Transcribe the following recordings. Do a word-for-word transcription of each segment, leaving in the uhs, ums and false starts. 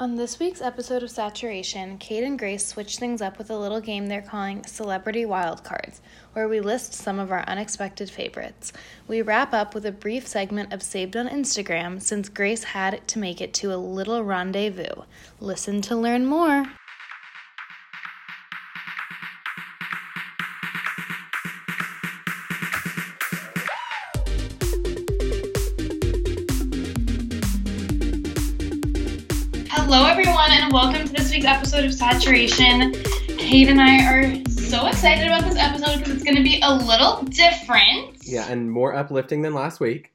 On this week's episode of Saturation, Kate and Grace switch things up with a little game they're calling Celebrity Wildcards, where we list some of our unexpected favorites. We wrap up with a brief segment of Saved on Instagram, since Grace had to make it to a little rendezvous. Listen to learn more. Hello everyone, and welcome to this week's episode of Saturation. Kate and I are so excited about this episode because it's going to be a little different. Yeah, and more uplifting than last week.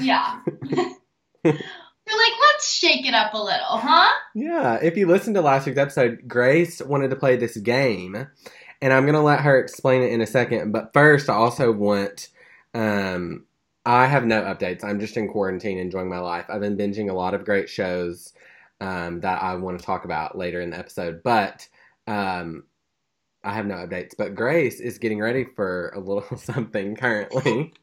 Yeah. We're like, let's shake it up a little, huh? Yeah, if you listened to last week's episode, Grace wanted to play this game, and I'm going to let her explain it in a second. But first, I also want... Um, I have no updates. I'm just in quarantine enjoying my life. I've been binging a lot of great shows Um, that I want to talk about later in the episode, but um, I have no updates. But Grace is getting ready for a little something currently.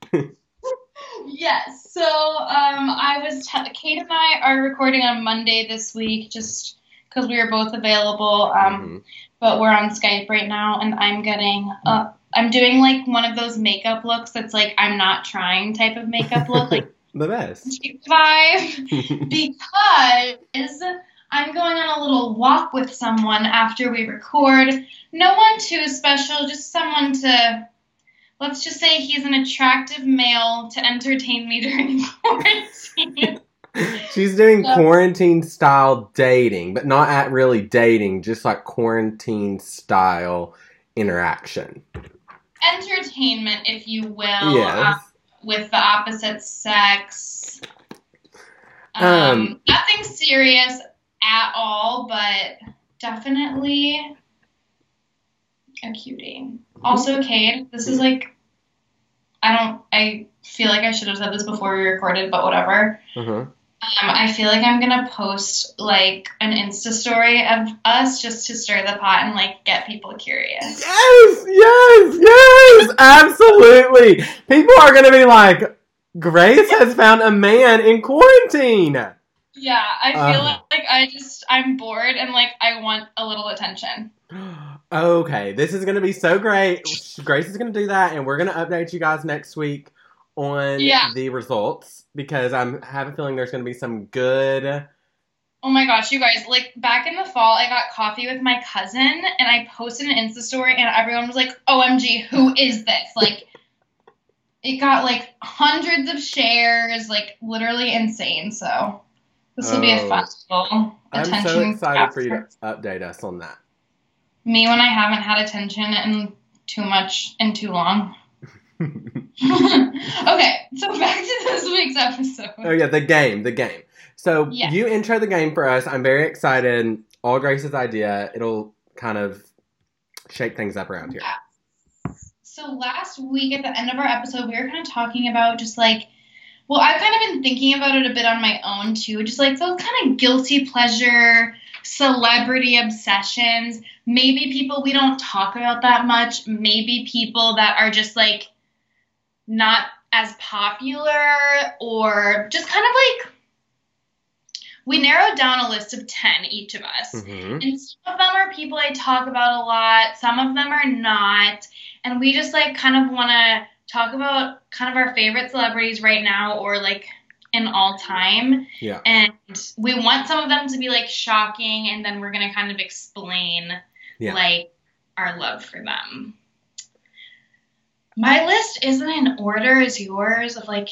Yes, so um, I was. T- Kate and I are recording on Monday this week, just because we were both available. Um, mm-hmm. But we're on Skype right now, and I'm getting. Uh, I'm doing like one of those makeup looks that's like I'm not trying type of makeup look, like. The best vibe, because I'm going on a little walk with someone after we record. No one too special, just someone to, let's just say he's an attractive male to entertain me during quarantine. She's doing so, quarantine style dating, but not at really dating, just like quarantine style interaction, entertainment, if you will. Yes. Um, with the opposite sex. Um, um, nothing serious at all, but definitely a cutie. Also, Cade, this is like, I don't, I feel like I should have said this before we recorded, but whatever. Uh-huh. Um, I feel like I'm going to post like an Insta story of us just to stir the pot and like get people curious. Yes, yes, yes, absolutely. People are going to be like, Grace has found a man in quarantine. Yeah, I feel uh, like I just, I'm bored and like I want a little attention. Okay, this is going to be so great. Grace is going to do that, and we're going to update you guys next week on yeah. the results, because I'm have a feeling there's going to be some good... Oh my gosh, you guys, like, back in the fall, I got coffee with my cousin, and I posted an Insta story, and everyone was like, O M G, who is this? Like, it got, like, hundreds of shares, like, literally insane, so this will oh, be a fun little attention. I'm so excited after. for you to update us on that. Me, when I haven't had attention in too much and too long. Okay, so back to this week's episode. Oh yeah, the game, the game. So yeah. You intro the game for us. I'm very excited. All Grace's idea. It'll kind of shake things up around here. Yeah. So last week at the end of our episode, we were kind of talking about just like, well, I've kind of been thinking about it a bit on my own too, just like those kind of guilty pleasure, celebrity obsessions, maybe people we don't talk about that much, maybe people that are just like, not as popular, or just kind of like, we narrowed down a list of ten, each of us. Mm-hmm. And some of them are people I talk about a lot. Some of them are not. And we just like kind of want to talk about kind of our favorite celebrities right now, or like in all time. Yeah. And we want some of them to be like shocking. And then we're going to kind of explain yeah. like our love for them. My list isn't in order as yours of, like,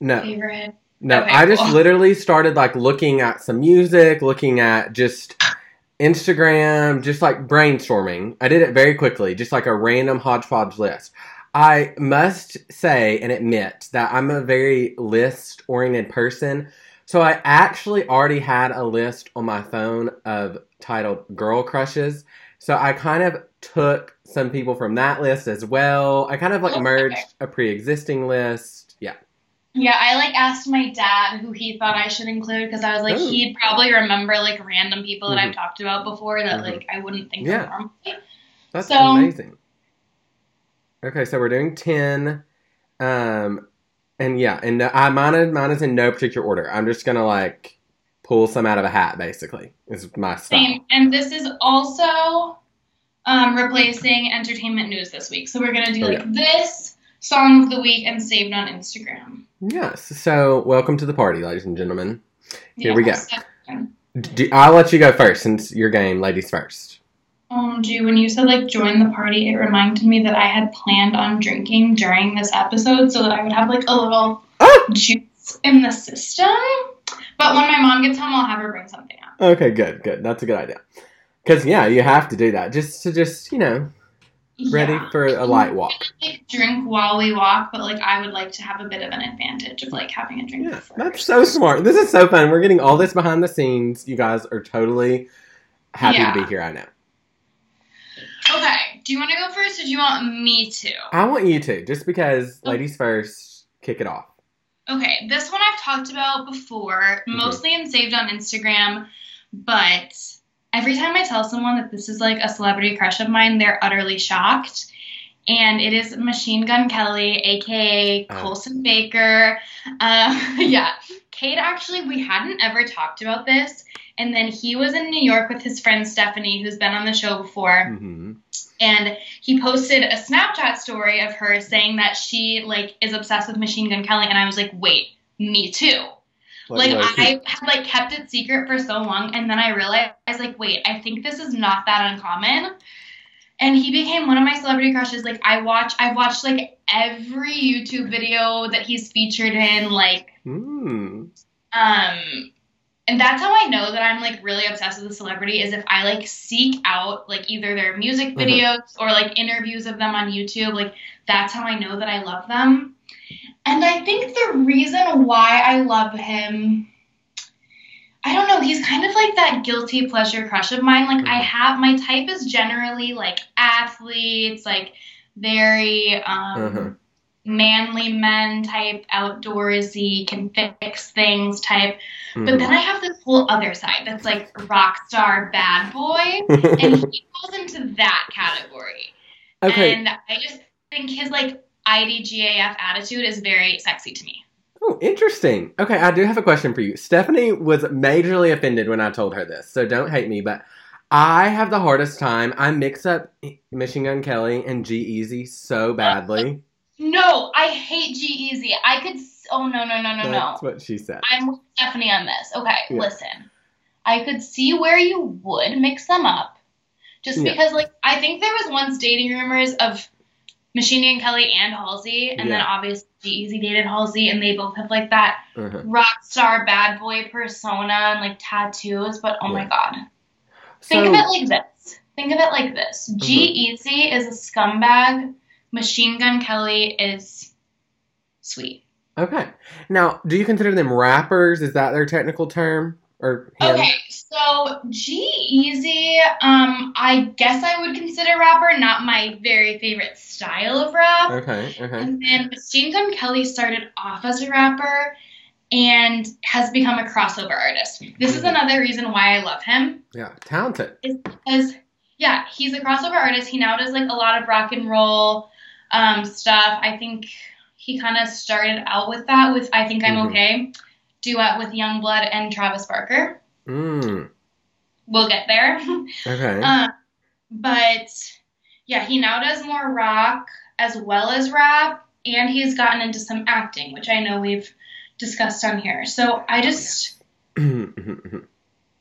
no. favorite. No, okay, I cool. just literally started, like, looking at some music, looking at just Instagram, just, like, brainstorming. I did it very quickly, just, like, a random hodgepodge list. I must say and admit that I'm a very list-oriented person, so I actually already had a list on my phone of titled Girl Crushes. So I kind of took some people from that list as well. I kind of like merged a pre-existing list. Yeah. Yeah, I like asked my dad who he thought I should include, because I was like, Ooh. he'd probably remember like random people that mm-hmm. I've talked about before that mm-hmm. like I wouldn't think yeah. of normally. That's so amazing. Okay, so we're doing ten. Um, and yeah, and I mine, mine is in no particular order. I'm just going to like... pull some out of a hat, basically, is my style. Same. And this is also um, replacing entertainment news this week. So we're going to do, oh, like, yeah. this song of the week and saved on Instagram. Yes. So welcome to the party, ladies and gentlemen. Here yeah, we go. So do, I'll let you go first since your game, ladies first. Um, G, when you said, like, join the party, it reminded me that I had planned on drinking during this episode so that I would have, like, a little oh! juice in the system. But when my mom gets home, I'll have her bring something up. Okay, good, good. That's a good idea. Because, yeah, you have to do that. Just to just, you know, ready yeah. for a light walk. We can, like, drink while we walk, but, like, I would like to have a bit of an advantage of, like, having a drink yeah, before. That's so smart. This is so fun. We're getting all this behind the scenes. You guys are totally happy yeah. to be here, I know. Okay. Do you want to go first or do you want me to? I want you to, just because okay. ladies first, kick it off. Okay, this one I've talked about before, mm-hmm. mostly in Saved on Instagram, but every time I tell someone that this is, like, a celebrity crush of mine, they're utterly shocked, and it is Machine Gun Kelly, a k a. Oh. Colson Baker. Uh, yeah, Kate, actually, we hadn't ever talked about this, and then he was in New York with his friend Stephanie, who's been on the show before, mm-hmm. and he posted a Snapchat story of her saying that she, like, is obsessed with Machine Gun Kelly. And I was like, wait, me too. Like, like, like I had, like, kept it secret for so long. And then I realized, I was like, wait, I think this is not that uncommon. And he became one of my celebrity crushes. Like, I watch, I've watched, like, every YouTube video that he's featured in. Like, mm. um... And that's how I know that I'm, like, really obsessed with a celebrity is if I, like, seek out, like, either their music videos mm-hmm. or, like, interviews of them on YouTube. Like, that's how I know that I love them. And I think the reason why I love him, I don't know, he's kind of like that guilty pleasure crush of mine. Like, mm-hmm. I have, my type is generally, like, athletes, like, very um, mm-hmm. manly men type, outdoorsy, can fix things type. Mm. But then I have this whole other side that's like rock star bad boy, and he falls into that category. Okay. And I just think his, like, I D G A F attitude is very sexy to me. Oh, interesting. Okay, I do have a question for you. Stephanie was majorly offended when I told her this, so don't hate me, but I have the hardest time. I mix up Machine Gun Kelly and G-Eazy so badly. No, I hate G-Eazy. I could... Oh, no, no, no, no, no. That's what she said. I'm with Stephanie on this. Okay, yeah. Listen. I could see where you would mix them up. Just yeah. because, like, I think there was once dating rumors of Machine Gun Kelly and Halsey, and yeah. then obviously G-Eazy dated Halsey, and they both have, like, that uh-huh. rock star bad boy persona and, like, tattoos, but oh, yeah. my God. Think so, of it like this. Think of it like this. Mm-hmm. G-Eazy is a scumbag. Machine Gun Kelly is sweet. Okay. Now, do you consider them rappers? Is that their technical term? Or him? Okay, so G-Eazy, um, I guess I would consider rapper, not my very favorite style of rap. Okay, okay. And then Machine Gun Kelly started off as a rapper and has become a crossover artist. This is another reason why I love him. Yeah, talented. Is because, yeah, he's a crossover artist. He now does, like, a lot of rock and roll Um, stuff. I think he kind of started out with that with I Think I'm mm-hmm. Okay, duet with Yungblud and Travis Barker. Mm. We'll get there. Okay. Um, but yeah, he now does more rock as well as rap, and he's gotten into some acting, which I know we've discussed on here. So I just...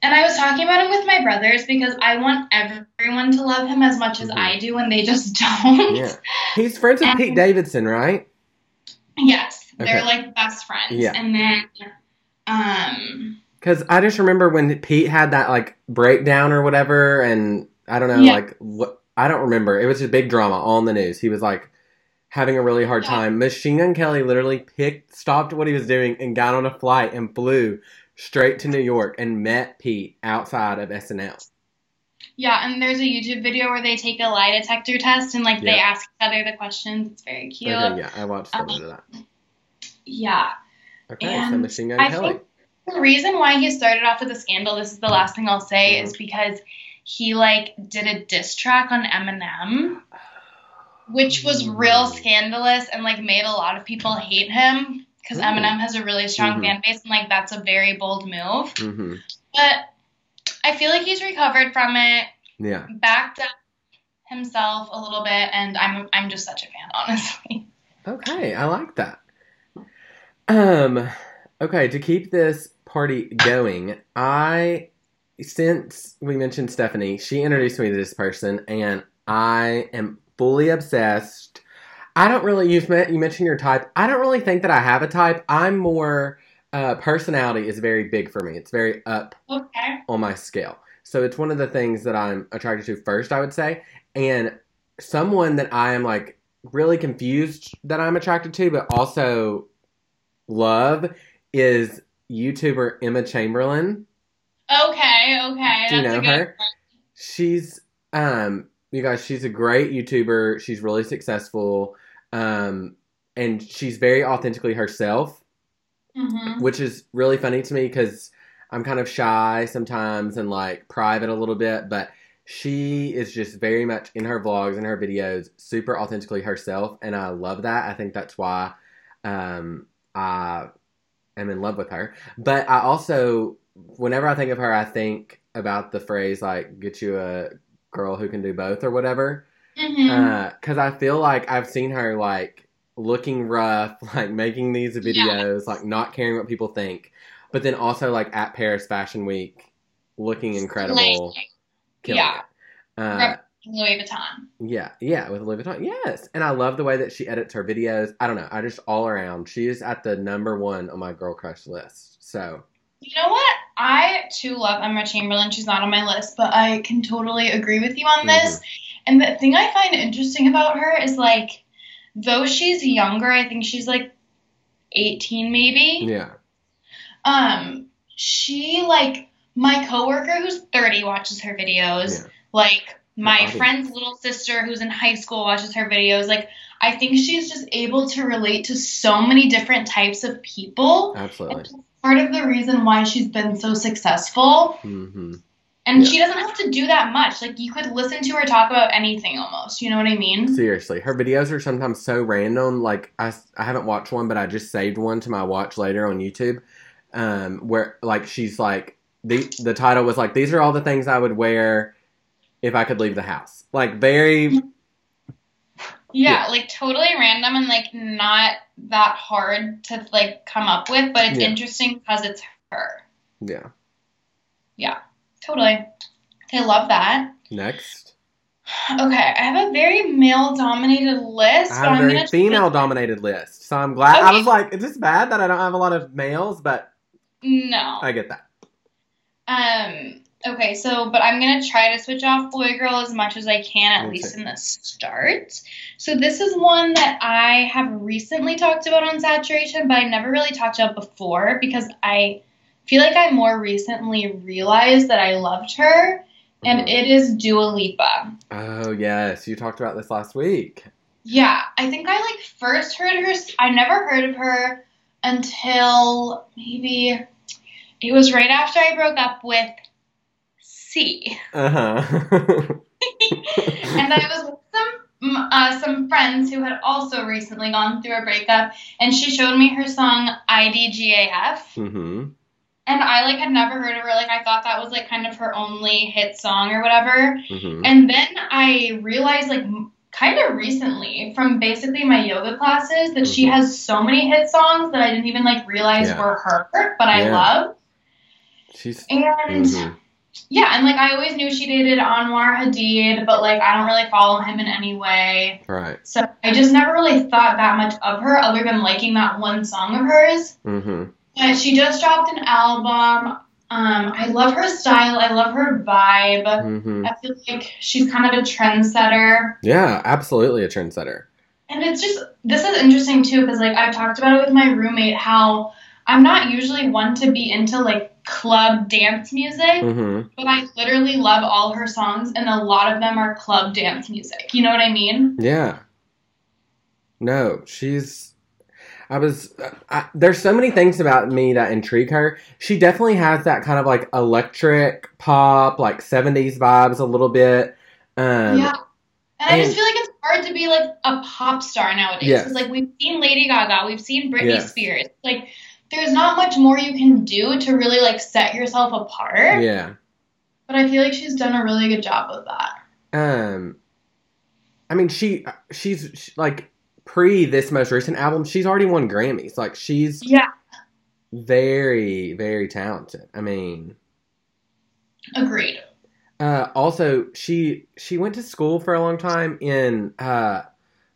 And I was talking about him with my brothers because I want everyone to love him as much as mm-hmm. I do, and they just don't. Yeah. He's friends with and, Pete Davidson, right? Yes. Okay. They're, like, best friends. Yeah. And then, um... because I just remember when Pete had that, like, breakdown or whatever, and I don't know, yeah. like, what, I don't remember. It was a big drama on the news. He was, like, having a really hard yeah. time. Machine Gun Kelly literally picked, stopped what he was doing and got on a flight and flew straight to New York and met Pete outside of S N L. Yeah, and there's a YouTube video where they take a lie detector test and, like, yep. they ask each other the questions. It's very cute. Okay, yeah, I watched some um, of that. Yeah. Okay, and so Machine Gun I Kelly. Think the reason why he started off with a scandal, this is the last thing I'll say, mm-hmm. is because he, like, did a diss track on Eminem, which was real scandalous and, like, made a lot of people hate him. because mm-hmm. Eminem has a really strong mm-hmm. fan base, and like that's a very bold move. Mm-hmm. But I feel like he's recovered from it. Yeah. Backed up himself a little bit, and I'm I'm just such a fan, honestly. Okay, I like that. Um, okay, to keep this party going, I since we mentioned Stephanie, she introduced me to this person, and I am fully obsessed. I don't really you've met, you mentioned your type. I don't really think that I have a type. I'm more uh, personality is very big for me. It's very up okay. on my scale. So it's one of the things that I'm attracted to first, I would say. And someone that I am like really confused that I'm attracted to, but also love is YouTuber Emma Chamberlain. Okay, okay. Do you That's know her? One. She's, um, you guys, she's a great YouTuber. She's really successful. Um, and she's very authentically herself, mm-hmm. which is really funny to me because I'm kind of shy sometimes and, like, private a little bit, but she is just very much in her vlogs and her videos super authentically herself, and I love that. I think that's why um, I am in love with her. But I also, whenever I think of her, I think about the phrase, like, get you a girl who can do both or whatever. Mm-hmm. Uh, 'cause I feel like I've seen her, like, looking rough, like, making these videos, yes. like, not caring what people think. But then also, like, at Paris Fashion Week, looking incredible. Like, yeah. Uh, Louis Vuitton. Yeah. Yeah, with Louis Vuitton. Yes. And I love the way that she edits her videos. I don't know. I just all around. She is at the number one on my girl crush list. So. You know what? I, too, love Emma Chamberlain. She's not on my list. But I can totally agree with you on this. Mm-hmm. And the thing I find interesting about her is, like, though she's younger, I think she's, like, eighteen maybe. Yeah. Um, she, like, my coworker who's thirty watches her videos. Yeah. Like, my friend's little sister who's in high school watches her videos. Like, I think she's just able to relate to so many different types of people. Absolutely. And that's part of the reason why she's been so successful. Mm-hmm. And yeah. she doesn't have to do that much. Like, you could listen to her talk about anything almost. You know what I mean? Seriously. Her videos are sometimes so random. Like, I, I haven't watched one, but I just saved one to my watch later on YouTube. Um, where, like, she's, like, the the title was, like, these are all the things I would wear if I could leave the house. Like, very... Yeah, yeah. like, totally random and, like, not that hard to, like, come up with, but it's yeah. interesting because it's her. Yeah. Yeah, totally. Okay, love that. Next. Okay, I have a very male-dominated list. I have but a very female-dominated just... list, so I'm glad. Okay. I was like, is this bad that I don't have a lot of males, but... No. I get that. Um, okay, so, but I'm going to try to switch off boy-girl as much as I can, at okay. least in the start. So this is one that I have recently talked about on Saturation, but I never really talked about before because I feel like I more recently realized that I loved her, and mm-hmm. it is Dua Lipa. Oh, yes. You talked about this last week. Yeah. I think I, like, first heard her, I never heard of her until maybe... It was right after I broke up with C. Uh-huh. And I was with some uh, some friends who had also recently gone through a breakup, and she showed me her song I D G A F. Mm-hmm. And I, like, had never heard of her. Like, I thought that was, like, kind of her only hit song or whatever. Mm-hmm. And then I realized, like, kind of recently from basically my yoga classes that mm-hmm. she has so many hit songs that I didn't even, like, realize yeah. were her, but I yeah. love. She's, and mm-hmm. yeah, and like I always knew she dated Anwar Hadid, but like I don't really follow him in any way. Right. So I just never really thought that much of her, other than liking that one song of hers. Mm-hmm. But she just dropped an album. Um, I love her style. I love her vibe. Mm-hmm. I feel like she's kind of a trendsetter. Yeah, absolutely a trendsetter. And it's just this is interesting too because like I've talked about it with my roommate how I'm not usually one to be into like club dance music, mm-hmm. but I literally love all her songs, and a lot of them are club dance music. You know what I mean? Yeah. No, she's... I was... I, there's so many things about me that intrigue her. She definitely has that kind of, like, electric pop, like, seventies vibes a little bit. Um, yeah. And I and, just feel like it's hard to be like a pop star nowadays. Yeah. Cause like we've seen Lady Gaga, we've seen Britney yeah. Spears. Like there's not much more you can do to really like set yourself apart. Yeah. But I feel like she's done a really good job of that. Um, I mean, she she's she, like pre this most recent album, she's already won Grammys. Like she's yeah. very, very talented. I mean, agreed. Uh, also, she she went to school for a long time in, uh,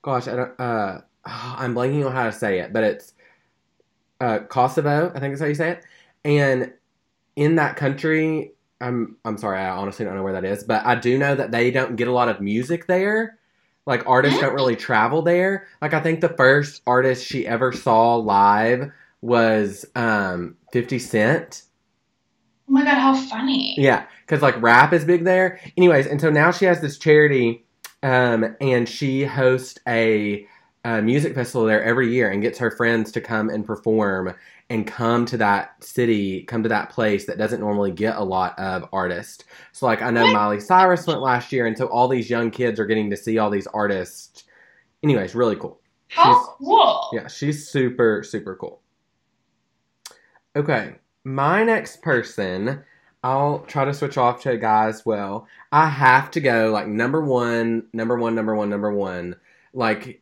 gosh, I don't, uh, oh, I'm blanking on how to say it, but it's uh, Kosovo, I think is how you say it. And in that country, I'm I'm sorry, I honestly don't know where that is, but I do know that they don't get a lot of music there. Like, artists don't really travel there. Like, I think the first artist she ever saw live was um, fifty Cent. Oh my God, how funny. Yeah, because, like, rap is big there. Anyways, and so now she has this charity, um, and she hosts a, a music festival there every year and gets her friends to come and perform and come to that city, come to that place that doesn't normally get a lot of artists. So, like, I know what? Miley Cyrus went last year, and so all these young kids are getting to see all these artists. Anyways, really cool. How she's, cool. Yeah, she's super, super cool. Okay. My next person, I'll try to switch off to a guy as well. I have to go, like, number one, number one, number one, number one. Like,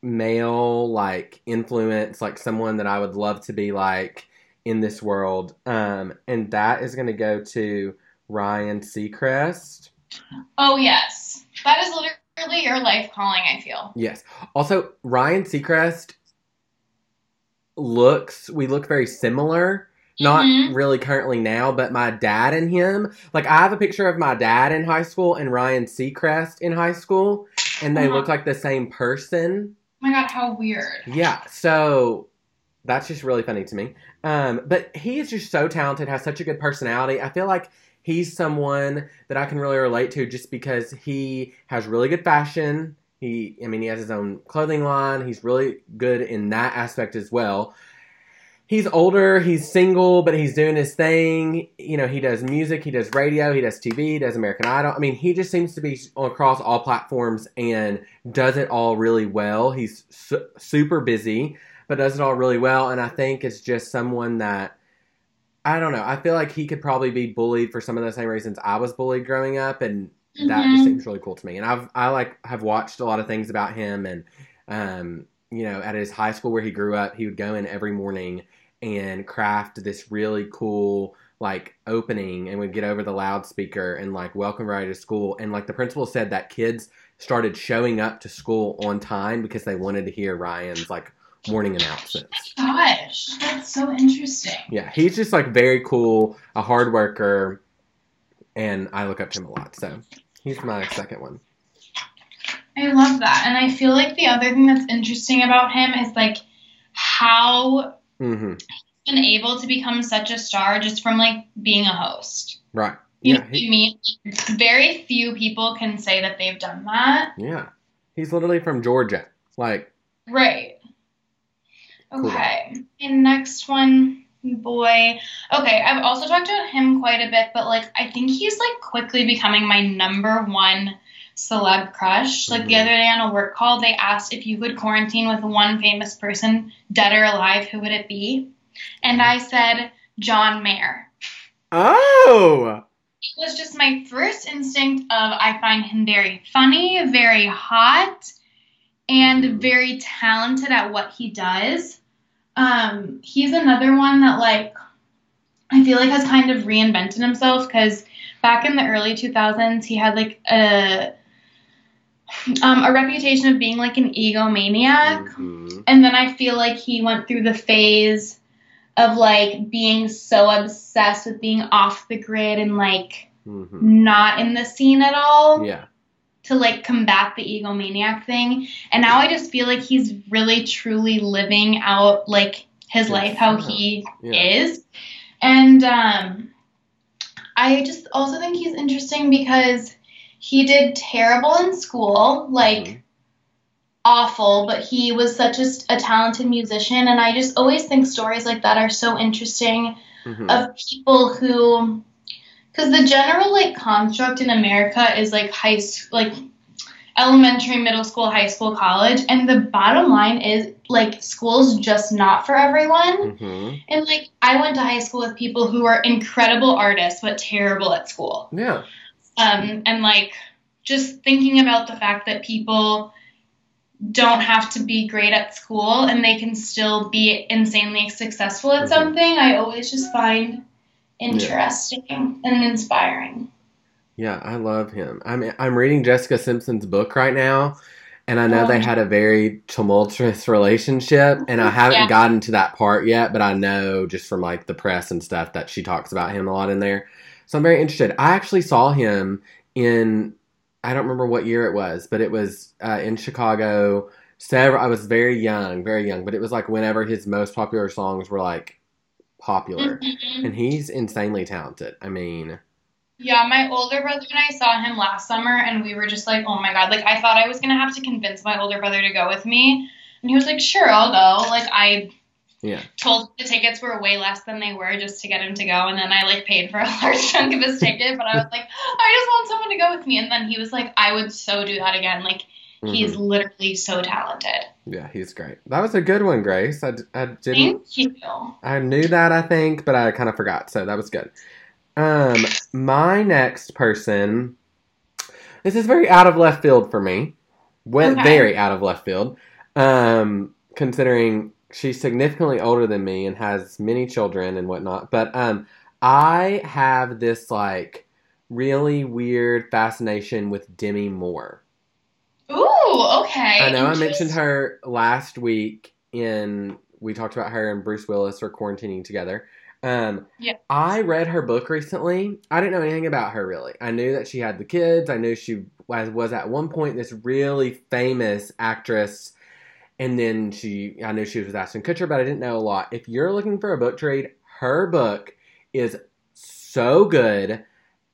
male, like, influence, like, someone that I would love to be, like, in this world. Um, and that is going to go to Ryan Seacrest. Oh, yes. That is literally your life calling, I feel. Yes. Also, Ryan Seacrest looks, we look very similar. Not mm-hmm. really currently now, but my dad and him. Like, I have a picture of my dad in high school and Ryan Seacrest in high school, and they oh look like the same person. Oh my God, how weird. Yeah, so that's just really funny to me. Um, but he is just so talented, has such a good personality. I feel like he's someone that I can really relate to just because he has really good fashion. He, I mean, he has his own clothing line. He's really good in that aspect as well. He's older, he's single, but he's doing his thing. You know, he does music, he does radio, he does T V, he does American Idol. I mean, he just seems to be across all platforms and does it all really well. He's su- super busy, but does it all really well. And I think it's just someone that, I don't know, I feel like he could probably be bullied for some of the same reasons I was bullied growing up. And mm-hmm. that just seems really cool to me. And I've, I like have watched a lot of things about him. And, um, you know, at his high school where he grew up, he would go in every morning and craft this really cool, like, opening, and would get over the loudspeaker and, like, welcome everybody to school. And, like, the principal said that kids started showing up to school on time because they wanted to hear Ryan's, like, morning announcements. Gosh, that's so interesting. Yeah, he's just, like, very cool, a hard worker, and I look up to him a lot. So he's my second one. I love that. And I feel like the other thing that's interesting about him is, like, how... Mm-hmm. He's been able to become such a star just from, like, being a host. Right. You yeah, know what he, I mean? Very few people can say that they've done that. Yeah. He's literally from Georgia. Like. Right. Okay. Cool. And next one, boy. Okay, I've also talked about him quite a bit, but, like, I think he's, like, quickly becoming my number one celeb crush. Like, mm-hmm. the other day on a work call, they asked if you could quarantine with one famous person, dead or alive, who would it be? And I said, John Mayer. Oh! It was just my first instinct of, I find him very funny, very hot, and very talented at what he does. Um, he's another one that, like, I feel like has kind of reinvented himself, because back in the early two thousands, he had, like, a... Um, a reputation of being, like, an egomaniac. Mm-hmm. And then I feel like he went through the phase of, like, being so obsessed with being off the grid and, like, mm-hmm. not in the scene at all. Yeah. To, like, combat the egomaniac thing. And now I just feel like he's really, truly living out, like, his yeah. life, how he yeah. is. And um, I just also think he's interesting because... he did terrible in school, like, mm-hmm. awful, but he was such a, a talented musician, and I just always think stories like that are so interesting mm-hmm. of people who, because the general, like, construct in America is, like, high, like, elementary, middle school, high school, college. And the bottom line is, like, school's just not for everyone. Mm-hmm. And, like, I went to high school with people who are incredible artists but terrible at school. Yeah. Um, and, like, just thinking about the fact that people don't have to be great at school and they can still be insanely successful at mm-hmm. something, I always just find interesting yeah. and inspiring. Yeah, I love him. I'm I'm reading Jessica Simpson's book right now, and I know oh, they had a very tumultuous relationship, and I haven't yeah. gotten to that part yet, but I know just from, like, the press and stuff that she talks about him a lot in there. So I'm very interested. I actually saw him in, I don't remember what year it was, but it was uh, in Chicago. Several, I was very young, very young, but it was, like, whenever his most popular songs were, like, popular. Mm-hmm. And he's insanely talented. I mean... Yeah, my older brother and I saw him last summer, and we were just like, oh, my God. Like, I thought I was going to have to convince my older brother to go with me. And he was like, sure, I'll go. Like, I yeah. told the tickets were way less than they were just to get him to go. And then I, like, paid for a large chunk of his ticket. But I was like, I just want someone to go with me. And then he was like, I would so do that again. Like, mm-hmm. he's literally so talented. Yeah, he's great. That was a good one, Grace. I, I didn't. Thank you. I knew that, I think, but I kind of forgot. So that was good. Um, my next person, this is very out of left field for me, went okay. very out of left field, um, considering she's significantly older than me and has many children and whatnot, but, um, I have this, like, really weird fascination with Demi Moore. Ooh, okay. I know I mentioned her last week in, we talked about her and Bruce Willis were quarantining together. Um, yeah. I read her book recently. I didn't know anything about her, really. I knew that she had the kids. I knew she was, was at one point this really famous actress. And then she, I knew she was with Ashton Kutcher, but I didn't know a lot. If you're looking for a book to read, her book is so good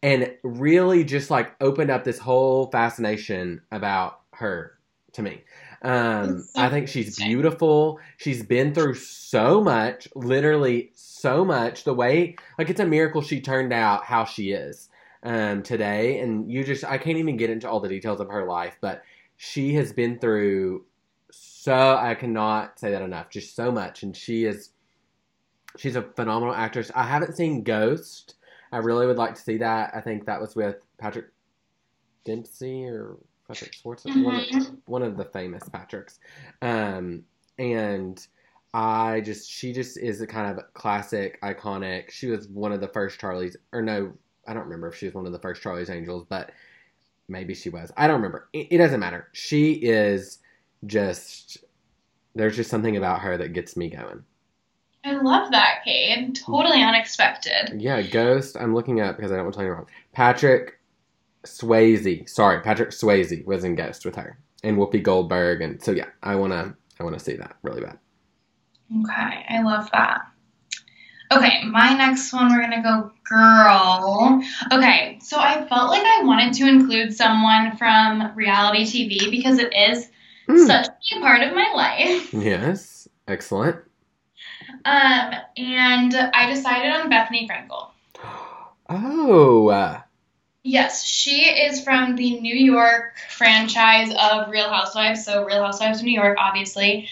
and really just, like, opened up this whole fascination about her to me. Um, so I think she's beautiful. She's been through so much, literally so much. The way, like, it's a miracle she turned out how she is um, today. And you just, I can't even get into all the details of her life, but she has been through so, I cannot say that enough, just so much. And she is, she's a phenomenal actress. I haven't seen Ghost. I really would like to see that. I think that was with Patrick Dempsey or... Patrick Swayze, mm-hmm. one, of, one of the famous Patricks. Um, and I just, she just is a kind of classic, iconic. She was one of the first Charlie's, or no, I don't remember if she was one of the first Charlie's Angels, but maybe she was. I don't remember. It, it doesn't matter. She is just, there's just something about her that gets me going. I love that, Cade. Totally unexpected. Yeah, Ghost, I'm looking up because I don't want to tell you wrong. Patrick Swayze, sorry, Patrick Swayze was in Ghost with her, and Whoopi Goldberg, and so yeah, I wanna, I wanna see that really bad. Okay, I love that. Okay, my next one, we're gonna go girl. Okay, so I felt like I wanted to include someone from reality T V because it is mm. such a part of my life. Yes, excellent. Um, and I decided on Bethany Frankel. Oh. Uh, Yes, she is from the New York franchise of Real Housewives, so Real Housewives of New York, obviously.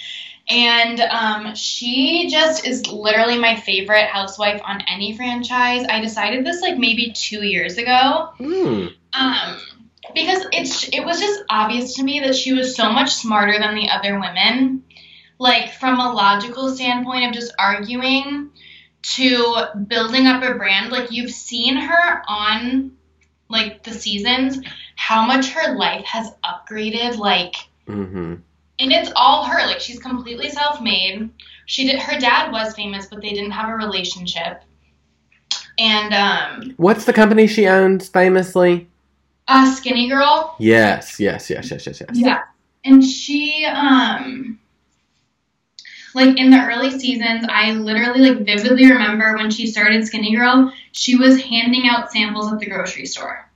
And um, she just is literally my favorite housewife on any franchise. I decided this, like, maybe two years ago. Mm. Um, because it's it was just obvious to me that she was so much smarter than the other women. Like, from a logical standpoint of just arguing to building up a brand. Like, you've seen her on... like, the seasons, how much her life has upgraded, like, mm-hmm. and it's all her, like, she's completely self-made, she did, her dad was famous, but they didn't have a relationship, and, um. What's the company she owns, famously? Uh, Skinny Girl. Yes, yes, yes, yes, yes, yes. Yeah, and she, um, like, in the early seasons, I literally, like, vividly remember when she started Skinny Girl, she was handing out samples at the grocery store.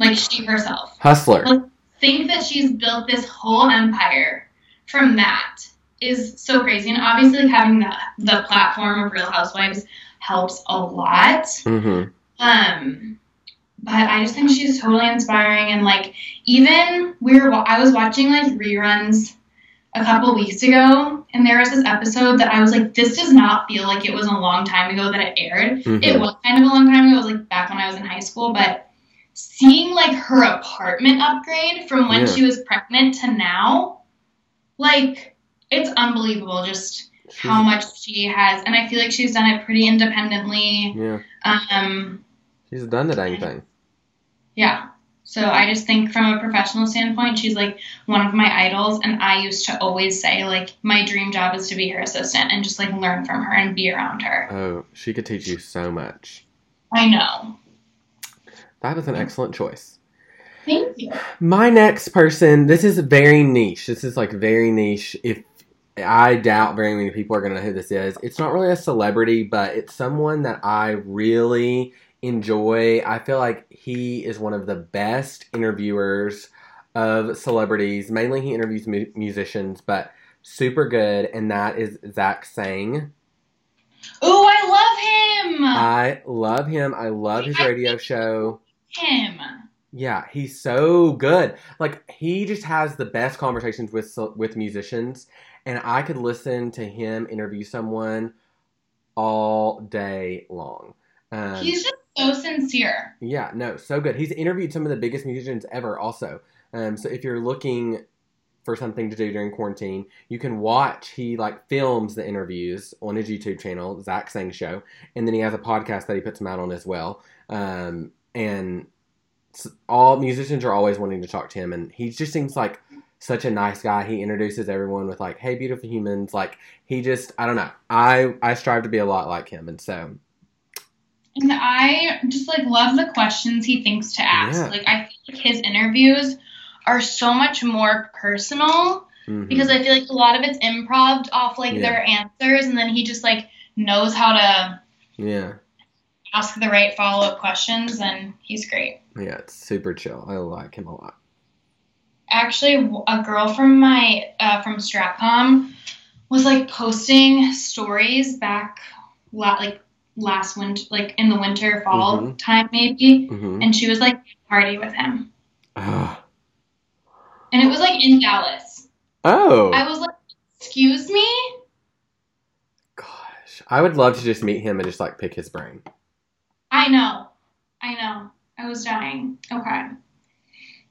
Like, she herself. Hustler. Like, think that she's built this whole empire from that is so crazy. And obviously, like, having the, the platform of Real Housewives helps a lot. Mm-hmm. Um, But I just think she's totally inspiring. And, like, even we were, I was watching, like, reruns a couple weeks ago, and there was this episode that I was like, this does not feel like it was a long time ago that it aired. Mm-hmm. It was kind of a long time ago. It was, like, back when I was in high school. But seeing, like, her apartment upgrade from when yeah. she was pregnant to now, like, it's unbelievable just she, how much she has. And I feel like she's done it pretty independently. Yeah. Um, she's done it, I think. Yeah. So I just think from a professional standpoint, she's, like, one of my idols. And I used to always say, like, my dream job is to be her assistant and just, like, learn from her and be around her. Oh, she could teach you so much. I know. That is an excellent choice. Thank you. My next person, this is very niche. This is, like, very niche. If I doubt very many people are going to know who this is. It's not really a celebrity, but it's someone that I really enjoy. I feel like he is one of the best interviewers of celebrities. Mainly he interviews mu- musicians, but super good. And that is Zach Sang. Oh, I love him. I love him. I love his radio show. Him. Yeah, he's so good. Like, he just has the best conversations with with musicians. And I could listen to him interview someone all day long. Um, he's just so sincere. Yeah, no, so good. He's interviewed some of the biggest musicians ever also. Um, so if you're looking for something to do during quarantine, you can watch. He, like, films the interviews on his YouTube channel, Zach Sang Show. And then he has a podcast that he puts them out on as well. Um, and all musicians are always wanting to talk to him. And he just seems like such a nice guy. He introduces everyone with, like, hey, beautiful humans. Like, he just, I don't know. I, I strive to be a lot like him. And so... And I just, like, love the questions he thinks to ask. Yeah. Like, I feel like his interviews are so much more personal mm-hmm. because I feel like a lot of it's improv off, like, yeah. their answers. And then he just, like, knows how to yeah. ask the right follow-up questions. And he's great. Yeah, it's super chill. I like him a lot. Actually, a girl from my uh, from Stratcom was, like, posting stories back, like, last winter, like, in the winter, fall mm-hmm. time maybe, mm-hmm. and she was, like, party with him. Ugh. And it was, like, in Dallas. Oh. I was like, excuse me? Gosh. I would love to just meet him and just, like, pick his brain. I know. I know. I was dying. Okay.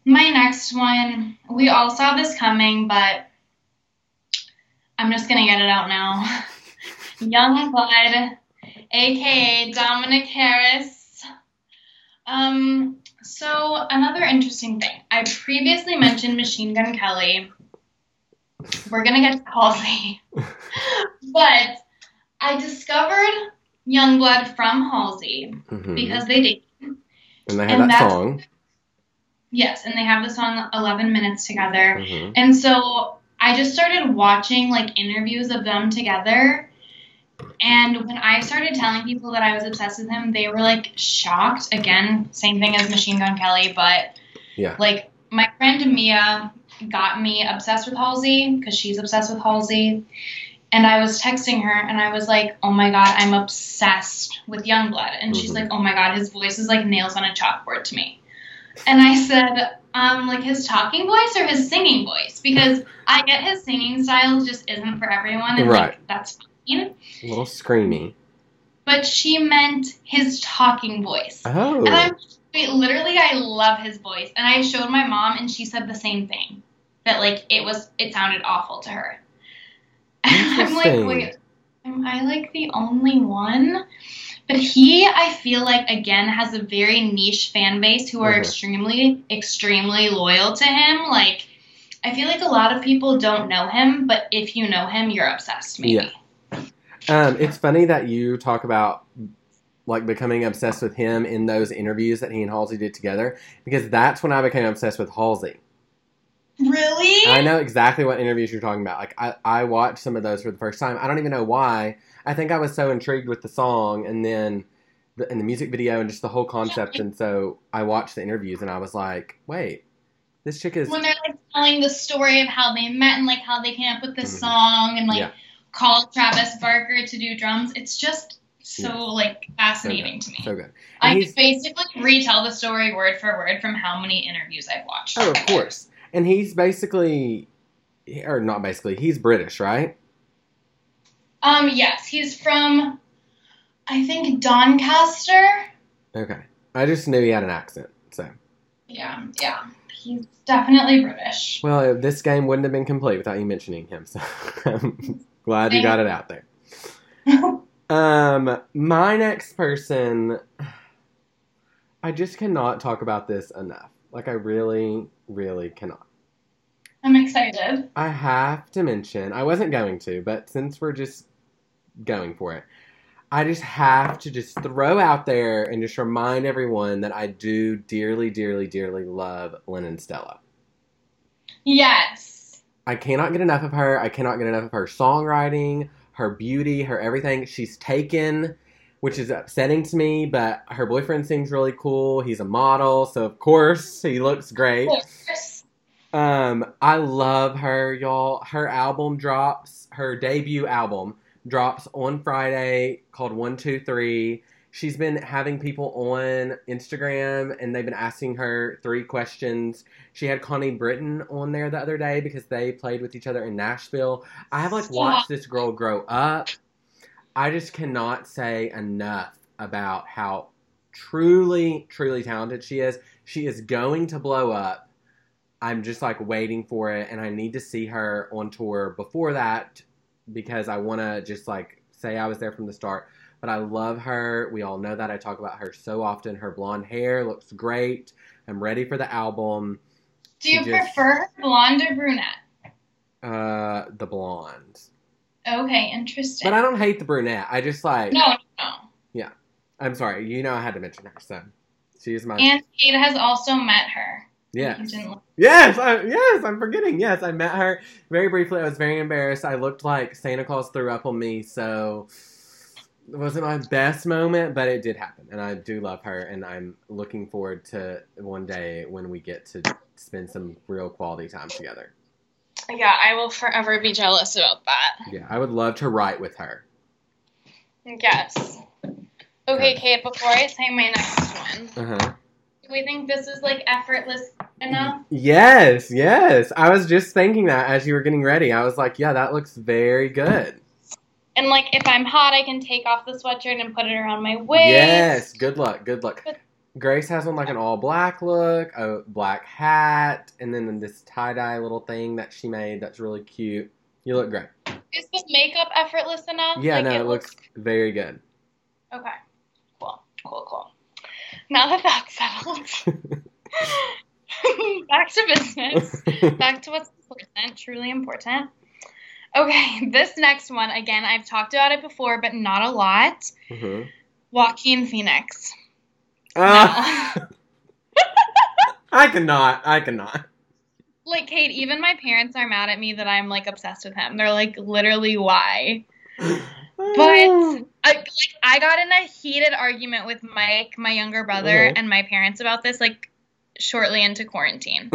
My next one, we all saw this coming, but I'm just going to get it out now. Yungblud. A K A Dominic Harris. Um, so another interesting thing. I previously mentioned Machine Gun Kelly. We're gonna get to Halsey. But I discovered Yungblud from Halsey mm-hmm. because they dated. And they have and that song. Yes, and they have the song eleven Minutes Together. Mm-hmm. And so I just started watching, like, interviews of them together. And when I started telling people that I was obsessed with him, they were, like, shocked. Again, same thing as Machine Gun Kelly, but, yeah. like, my friend Mia got me obsessed with Halsey because she's obsessed with Halsey. And I was texting her, and I was like, oh, my God, I'm obsessed with Yungblud. And mm-hmm. she's like, oh, my God, his voice is like nails on a chalkboard to me. And I said, um, like, his talking voice or his singing voice? Because I get his singing style just isn't for everyone. And, right. like, that's a little screamy. But she meant his talking voice. Oh. And I'm literally, I love his voice. And I showed my mom, and she said the same thing. That, like, it was, it sounded awful to her. And I'm like, wait, am I, like, the only one? But he, I feel like, again, has a very niche fan base who are uh-huh. extremely, extremely loyal to him. Like, I feel like a lot of people don't know him, but if you know him, you're obsessed, maybe. Yeah. Um, it's funny that you talk about, like, becoming obsessed with him in those interviews that he and Halsey did together, because that's when I became obsessed with Halsey. Really? I know exactly what interviews you're talking about. Like, I, I watched some of those for the first time. I don't even know why. I think I was so intrigued with the song and then the, and the music video and just the whole concept. And so I watched the interviews and I was like, wait, this chick is... When they're, like, telling the story of how they met and, like, how they came up with this mm-hmm. song and, like... Yeah. Called Travis Barker to do drums. It's just so yes. like fascinating so to me. So good. And I basically retell the story word for word from how many interviews I've watched. Oh, of course. And he's basically, or not basically, he's British, right? Um, yes, he's from, I think, Doncaster. Okay, I just knew he had an accent, so. Yeah, yeah. He's definitely British. Well, this game wouldn't have been complete without you mentioning him, so I'm glad you got it out there. um, my next person, I just cannot talk about this enough. Like, I really, really cannot. I'm excited. I have to mention, I wasn't going to, but since we're just going for it, I just have to just throw out there and just remind everyone that I do dearly, dearly, dearly love Lynn and Stella. Yes. I cannot get enough of her. I cannot get enough of her songwriting, her beauty, her everything. She's taken, which is upsetting to me, but her boyfriend seems really cool. He's a model, so of course he looks great. Of course. Um, I love her, y'all. Her album drops, her debut album drops on Friday called one two three. She's been having people on Instagram and they've been asking her three questions. She had Connie Britton on there the other day because they played with each other in Nashville. I have like watched this girl grow up. I just cannot say enough about how truly, truly talented she is. She is going to blow up. I'm just like waiting for it and I need to see her on tour before that, because I want to just, like, say I was there from the start. But I love her. We all know that. I talk about her so often. Her blonde hair looks great. I'm ready for the album. Do you she prefer just, blonde or brunette? Uh, the blonde. Okay, interesting. But I don't hate the brunette. I just, like... No, no. Yeah. I'm sorry. You know I had to mention her, so she's my... And Kate has also met her. Yes. Yes, I, yes, I'm forgetting. Yes, I met her very briefly. I was very embarrassed. I looked like Santa Claus threw up on me, so it wasn't my best moment, but it did happen. And I do love her, and I'm looking forward to one day when we get to spend some real quality time together. Yeah, I will forever be jealous about that. Yeah, I would love to write with her. Yes. Okay, uh, Kate, before I say my next one. Uh-huh. Do we think this is, like, effortless enough? Yes, yes. I was just thinking that as you were getting ready. I was like, yeah, that looks very good. And, like, if I'm hot, I can take off the sweatshirt and put it around my waist. Yes, good luck, good luck. But Grace has on, like, an all-black look, a black hat, and then this tie-dye little thing that she made that's really cute. You look great. Is the makeup effortless enough? Yeah, like, no, it, it looks very good. Okay, cool, cool, cool. Now that that's settled, back to business, back to what's important, truly important. Okay, this next one, again, I've talked about it before, but not a lot. Mm-hmm. Joaquin Phoenix. Uh, no. I cannot, I cannot. Like, Kate, even my parents are mad at me that I'm, like, obsessed with him. They're like, literally, why? But I, like, I got in a heated argument with Mike, my younger brother, mm-hmm. and my parents about this, like, shortly into quarantine.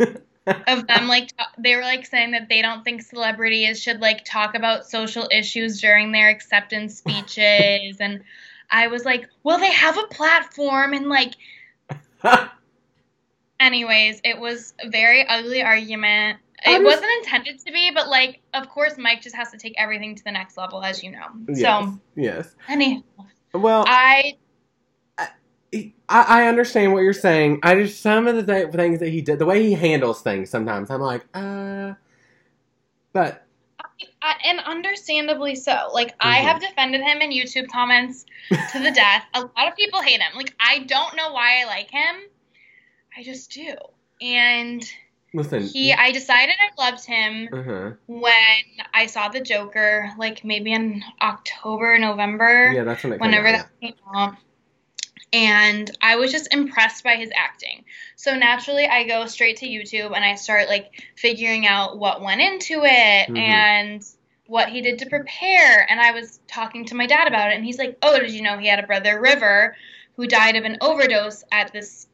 Of them, like, t- they were, like, saying that they don't think celebrities should, like, talk about social issues during their acceptance speeches. And I was like, well, they have a platform. And, like, anyways, it was a very ugly argument. It just wasn't intended to be, but, like, of course, Mike just has to take everything to the next level, as you know. Yes, so, yes. Anyhow. Well, I, I I understand what you're saying. I just, some of the th- things that he did, the way he handles things sometimes, I'm like, uh, but. I, and understandably so. Like, mm-hmm. I have defended him in YouTube comments to the death. A lot of people hate him. Like, I don't know why I like him. I just do. And... Listen. He, I decided I loved him uh-huh. when I saw The Joker, like maybe in October, November. Yeah, that's when it came whenever out, that yeah. came out. And I was just impressed by his acting. So naturally, I go straight to YouTube and I start like figuring out what went into it mm-hmm. and what he did to prepare. And I was talking to my dad about it, and he's like, "Oh, did you know he had a brother, River, who died of an overdose at this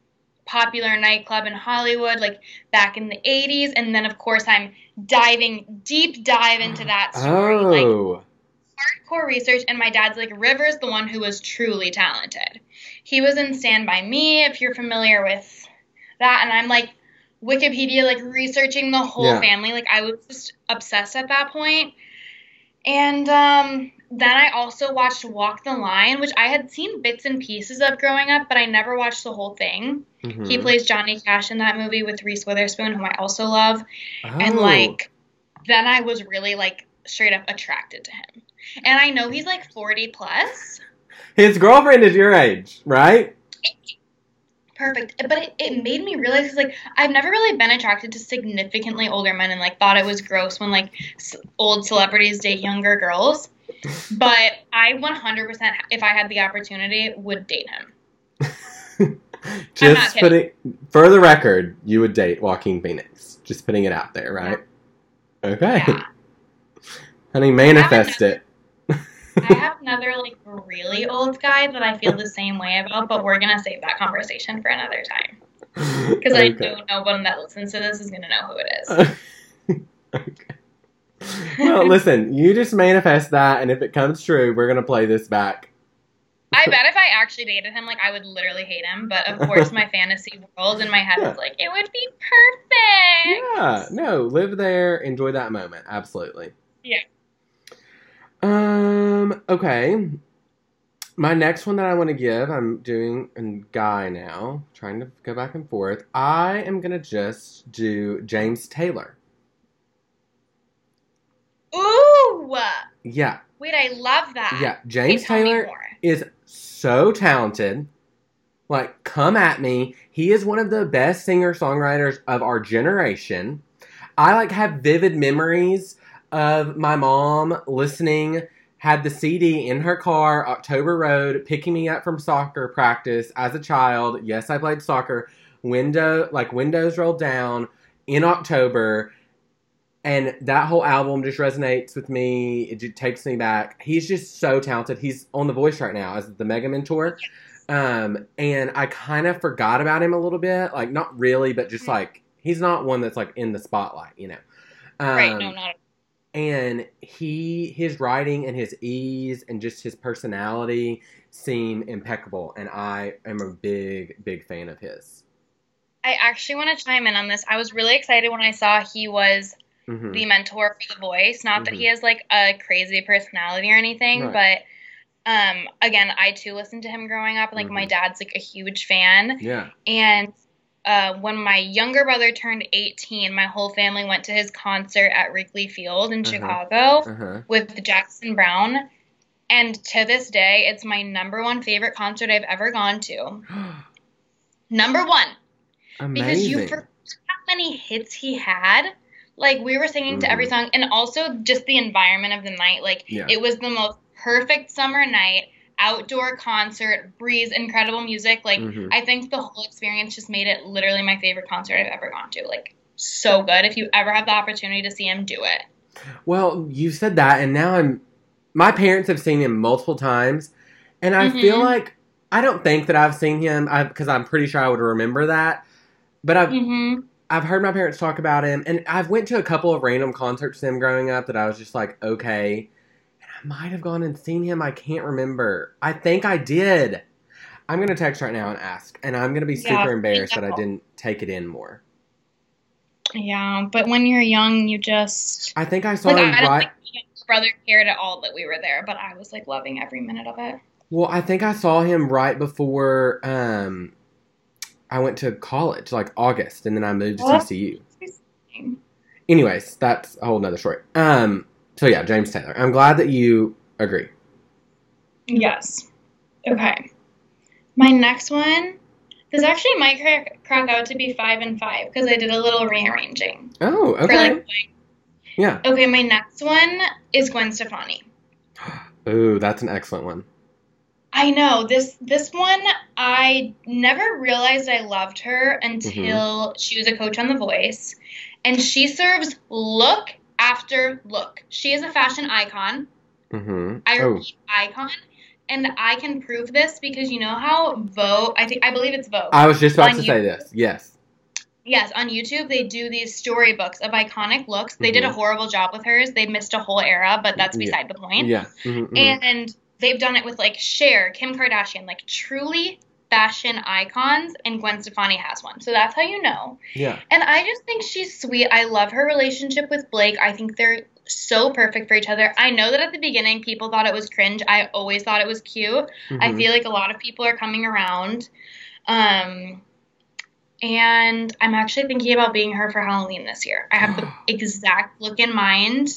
popular nightclub in Hollywood, like, back in the eighties, and then, of course, I'm diving, deep dive into that story. Oh. Like, hardcore research, and my dad's like, River's the one who was truly talented. He was in Stand By Me, if you're familiar with that. And I'm like, Wikipedia, like researching the whole yeah. family. Like I was just obsessed at that point. And um, then I also watched Walk the Line, which I had seen bits and pieces of growing up, but I never watched the whole thing. Mm-hmm. He plays Johnny Cash in that movie with Reese Witherspoon, whom I also love. Oh. And like, then I was really like straight up attracted to him. And I know he's like forty plus. His girlfriend is your age, right? Perfect. But it, it made me realize, cause, like, I've never really been attracted to significantly older men and, like, thought it was gross when, like, old celebrities date younger girls. But I one hundred percent, if I had the opportunity, would date him. Just putting, for the record, you would date Joaquin Phoenix. Just putting it out there, right? Yeah. Okay. Yeah. Honey, manifest it. I have another, like, really old guy that I feel the same way about, but we're going to save that conversation for another time. Because okay. I know no one that listens to this is going to know who it is. Okay. Well, listen, you just manifest that, and if it comes true, we're going to play this back. I bet if I actually dated him, like, I would literally hate him, but of course my fantasy world in my head yeah. is like, it would be perfect! Yeah, no, live there, enjoy that moment, absolutely. Yeah. Um, okay. My next one that I want to give, I'm doing a guy now, trying to go back and forth. I am going to just do James Taylor. Ooh! Yeah. Wait, I love that. Yeah, James Taylor is so talented. Like, come at me. He is one of the best singer-songwriters of our generation. I, like, have vivid memories of my mom listening, had the C D in her car, October Road, picking me up from soccer practice as a child. Yes, I played soccer. Window, like windows rolled down in October. And that whole album just resonates with me. It just takes me back. He's just so talented. He's on The Voice right now as the mega mentor. Um, and I kind of forgot about him a little bit. Like, not really, but just like, he's not one that's like in the spotlight, you know. Um, right, no, not And he, his writing and his ease and just his personality seem impeccable. And I am a big, big fan of his. I actually want to chime in on this. I was really excited when I saw he was mm-hmm. the mentor for The Voice. Not mm-hmm. that he has, like, a crazy personality or anything. Right. But, um, again, I, too, listened to him growing up. Like, mm-hmm. my dad's, like, a huge fan. Yeah. And Uh, when my younger brother turned eighteen, my whole family went to his concert at Wrigley Field in uh-huh. Chicago uh-huh. with Jackson Browne. And to this day, it's my number one favorite concert I've ever gone to. Number one. Amazing. Because you forgot how many hits he had. Like, we were singing mm. to every song. And also just the environment of the night. Like, yeah. it was the most perfect summer night. Outdoor concert, breeze, incredible music. Like, mm-hmm. I think the whole experience just made it literally my favorite concert I've ever gone to. Like, so good. If you ever have the opportunity to see him, do it. Well, you said that, and now I'm... My parents have seen him multiple times, and I mm-hmm. feel like... I don't think that I've seen him, because I'm pretty sure I would remember that. But I've, mm-hmm. I've heard my parents talk about him, and I've went to a couple of random concerts with him growing up that I was just like, okay... I might have gone and seen him. I can't remember. I think I did. I'm going to text right now and ask. And I'm going to be super yeah, embarrassed I that I didn't take it in more. Yeah, but when you're young, you just... I think I saw like, him I don't right... think my brother cared at all that we were there, but I was, like, loving every minute of it. Well, I think I saw him right before um, I went to college, like August, and then I moved to well, C C U. Anyways, that's a whole nother story. Um... So, yeah, James Taylor. I'm glad that you agree. Yes. Okay. My next one, this actually might crack, crack out to be five and five because I did a little rearranging. Oh, okay. For like, yeah. Okay, my next one is Gwen Stefani. Ooh, that's an excellent one. I know. This this one, I never realized I loved her until mm-hmm. she was a coach on The Voice. And she serves look after look. She is a fashion icon. Mm-hmm. I repeat, oh. icon. And I can prove this because you know how Vogue, I think I believe it's Vogue. I was just about to YouTube, say this. Yes. Yes, on YouTube, they do these storybooks of iconic looks. They mm-hmm. did a horrible job with hers. They missed a whole era, but that's beside yeah. the point. Yeah. Mm-hmm. And they've done it with, like, Cher, Kim Kardashian, like, truly fashion icons, and Gwen Stefani has one. So that's how you know. Yeah. And I just think she's sweet. I love her relationship with Blake. I think they're so perfect for each other. I know that at the beginning, people thought it was cringe. I always thought it was cute. Mm-hmm. I feel like a lot of people are coming around. Um... And I'm actually thinking about being her for Halloween this year. I have the exact look in mind.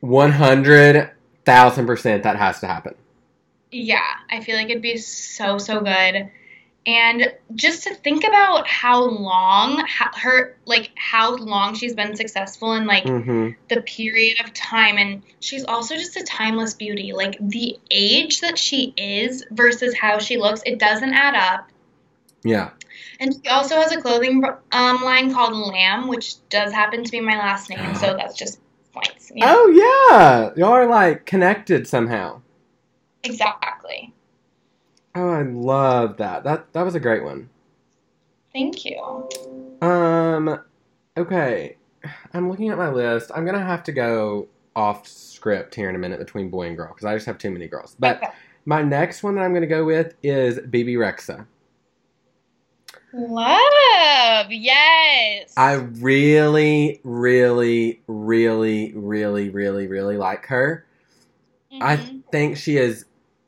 one hundred thousand percent that has to happen. Yeah. I feel like it'd be so, so good. And just to think about how long how, her, like how long she's been successful in like mm-hmm. the period of time. And she's also just a timeless beauty. Like the age that she is versus how she looks, it doesn't add up. Yeah. And she also has a clothing um, line called Lamb, which does happen to be my last name, so that's just points. You know? Oh, yeah. Y'all are, like, connected somehow. Exactly. Oh, I love that. That that was a great one. Thank you. Um, okay. I'm looking at my list. I'm going to have to go off script here in a minute between boy and girl, because I just have too many girls. But okay. My next one that I'm going to go with is B B Rexa. Love, yes. I really, really, really, really, really, really like her. Mm-hmm. I think she is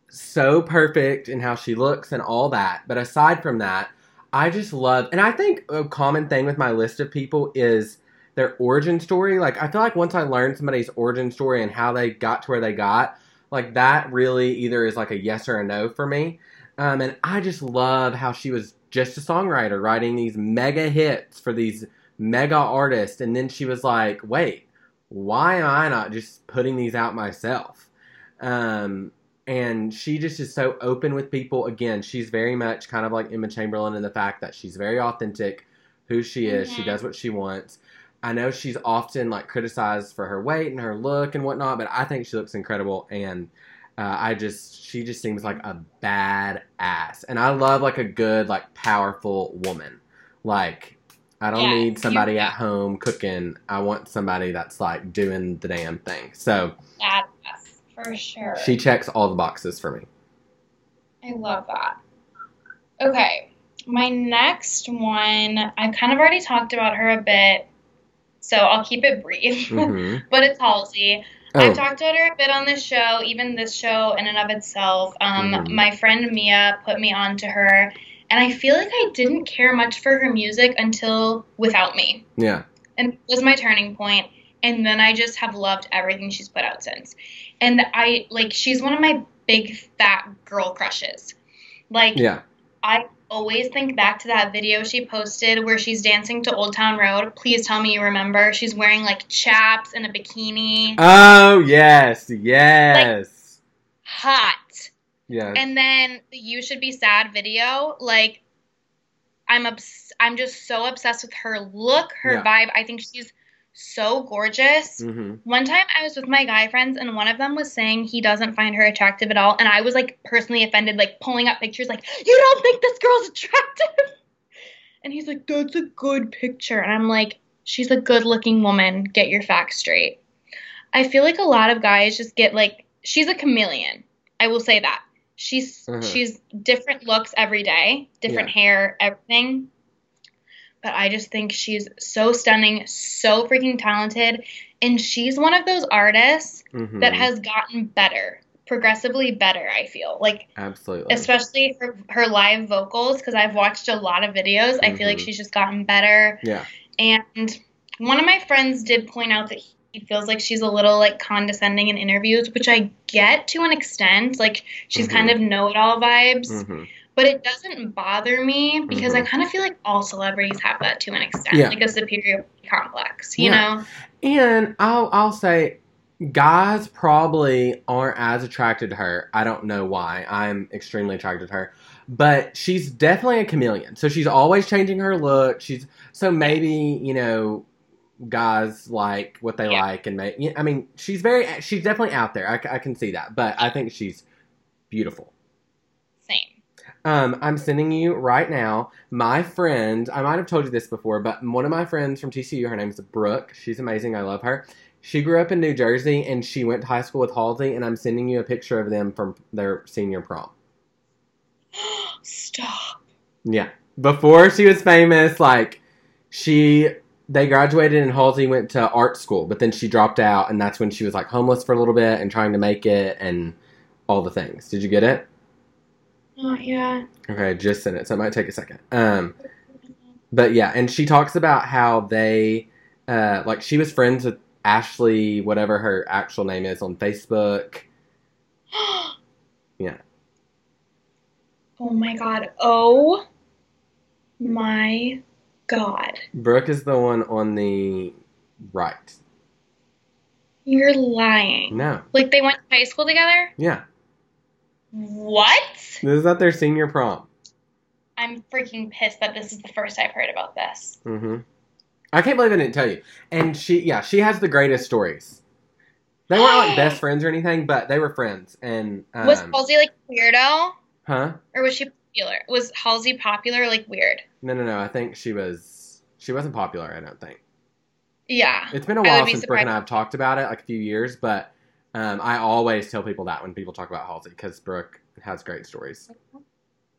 so perfect in how she looks and all that. But aside from that, I just love, and I think a common thing with my list of people is their origin story. Like, I feel like once I learned somebody's origin story and how they got to where they got, like, that really either is like a yes or a no for me. Um, and I just love how she was just a songwriter writing these mega hits for these mega artists. And then she was like, wait, why am I not just putting these out myself? Um, and she just is so open with people. Again, she's very much kind of like Emma Chamberlain in the fact that she's very authentic, who she is. Yeah. She does what she wants. I know she's often like criticized for her weight and her look and whatnot, but I think she looks incredible. And Uh, I just, she just seems like a badass. And I love, like, a good, like, powerful woman. Like, I don't yeah, need somebody at home cooking. I want somebody that's, like, doing the damn thing. So. Badass, for sure. She checks all the boxes for me. I love that. Okay. My next one, I've kind of already talked about her a bit, so I'll keep it brief. Mm-hmm. But it's Halsey. Oh. I've talked about her a bit on this show, even this show in and of itself. Um, mm-hmm. My friend Mia put me on to her, and I feel like I didn't care much for her music until Without Me. Yeah. And it was my turning point, and then I just have loved everything she's put out since. And I, like, she's one of my big, fat girl crushes. Like, yeah. I always think back to that video she posted where she's dancing to Old Town Road. Please tell me you remember. She's wearing, like, chaps and a bikini. Oh, yes. Yes. Like, hot. Yeah. And then the You Should Be Sad video. Like, I'm obs- I'm just so obsessed with her look, her yeah. vibe. I think she's so gorgeous. Mm-hmm. One time I was with my guy friends, and one of them was saying he doesn't find her attractive at all, and I was, like, personally offended, like, pulling up pictures, like, you don't think this girl's attractive? And he's like, that's a good picture. And I'm like, she's a good-looking woman. Get your facts straight. I feel like a lot of guys just get, like, she's a chameleon. I will say that. She's uh-huh. she's different looks every day, different yeah. hair, everything. But I just think she's so stunning, so freaking talented. And she's one of those artists mm-hmm. that has gotten better, progressively better, I feel. Like, absolutely. Especially her, her live vocals, because I've watched a lot of videos. Mm-hmm. I feel like she's just gotten better. Yeah. And one of my friends did point out that he feels like she's a little, like, condescending in interviews, which I get to an extent. Like, she's mm-hmm. kind of know-it-all vibes. Mm-hmm. But it doesn't bother me because mm-hmm. I kind of feel like all celebrities have that to an extent, yeah. like a superiority complex, you yeah. know? And I'll, I'll say guys probably aren't as attracted to her. I don't know why. I'm extremely attracted to her. But she's definitely a chameleon. So she's always changing her look. She's So maybe, you know, guys like what they yeah. like. and may, I mean, she's very she's definitely out there. I, I can see that. But I think she's beautiful. Um, I'm sending you right now my friend. I might have told you this before, but one of my friends from T C U, her name's Brooke. She's amazing. I love her. She grew up in New Jersey, and she went to high school with Halsey, and I'm sending you a picture of them from their senior prom. Stop. Yeah. Before she was famous, like, she... They graduated and Halsey went to art school, but then she dropped out, and that's when she was, like, homeless for a little bit and trying to make it and all the things. Did you get it? Not yet. Okay, just sent it, so it might take a second. Um, but, yeah, and she talks about how they, uh, like, she was friends with Ashley, whatever her actual name is, on Facebook. Yeah. Oh, my God. Oh, my God. Brooke is the one on the right. You're lying. No. Like, they went to high school together? Yeah. What? This is at their senior prom. I'm freaking pissed that this is the first I've heard about this. Mm-hmm. I can't believe I didn't tell you. And she, yeah, she has the greatest stories. They weren't, like, best friends or anything, but they were friends. And um, was Halsey, like, weirdo? Huh? Or was she... Was Halsey popular, like, weird? No, no, no. I think she was... She wasn't popular, I don't think. Yeah. It's been a while since Brooke and I have talked about it, like, a few years, but um, I always tell people that when people talk about Halsey, because Brooke has great stories.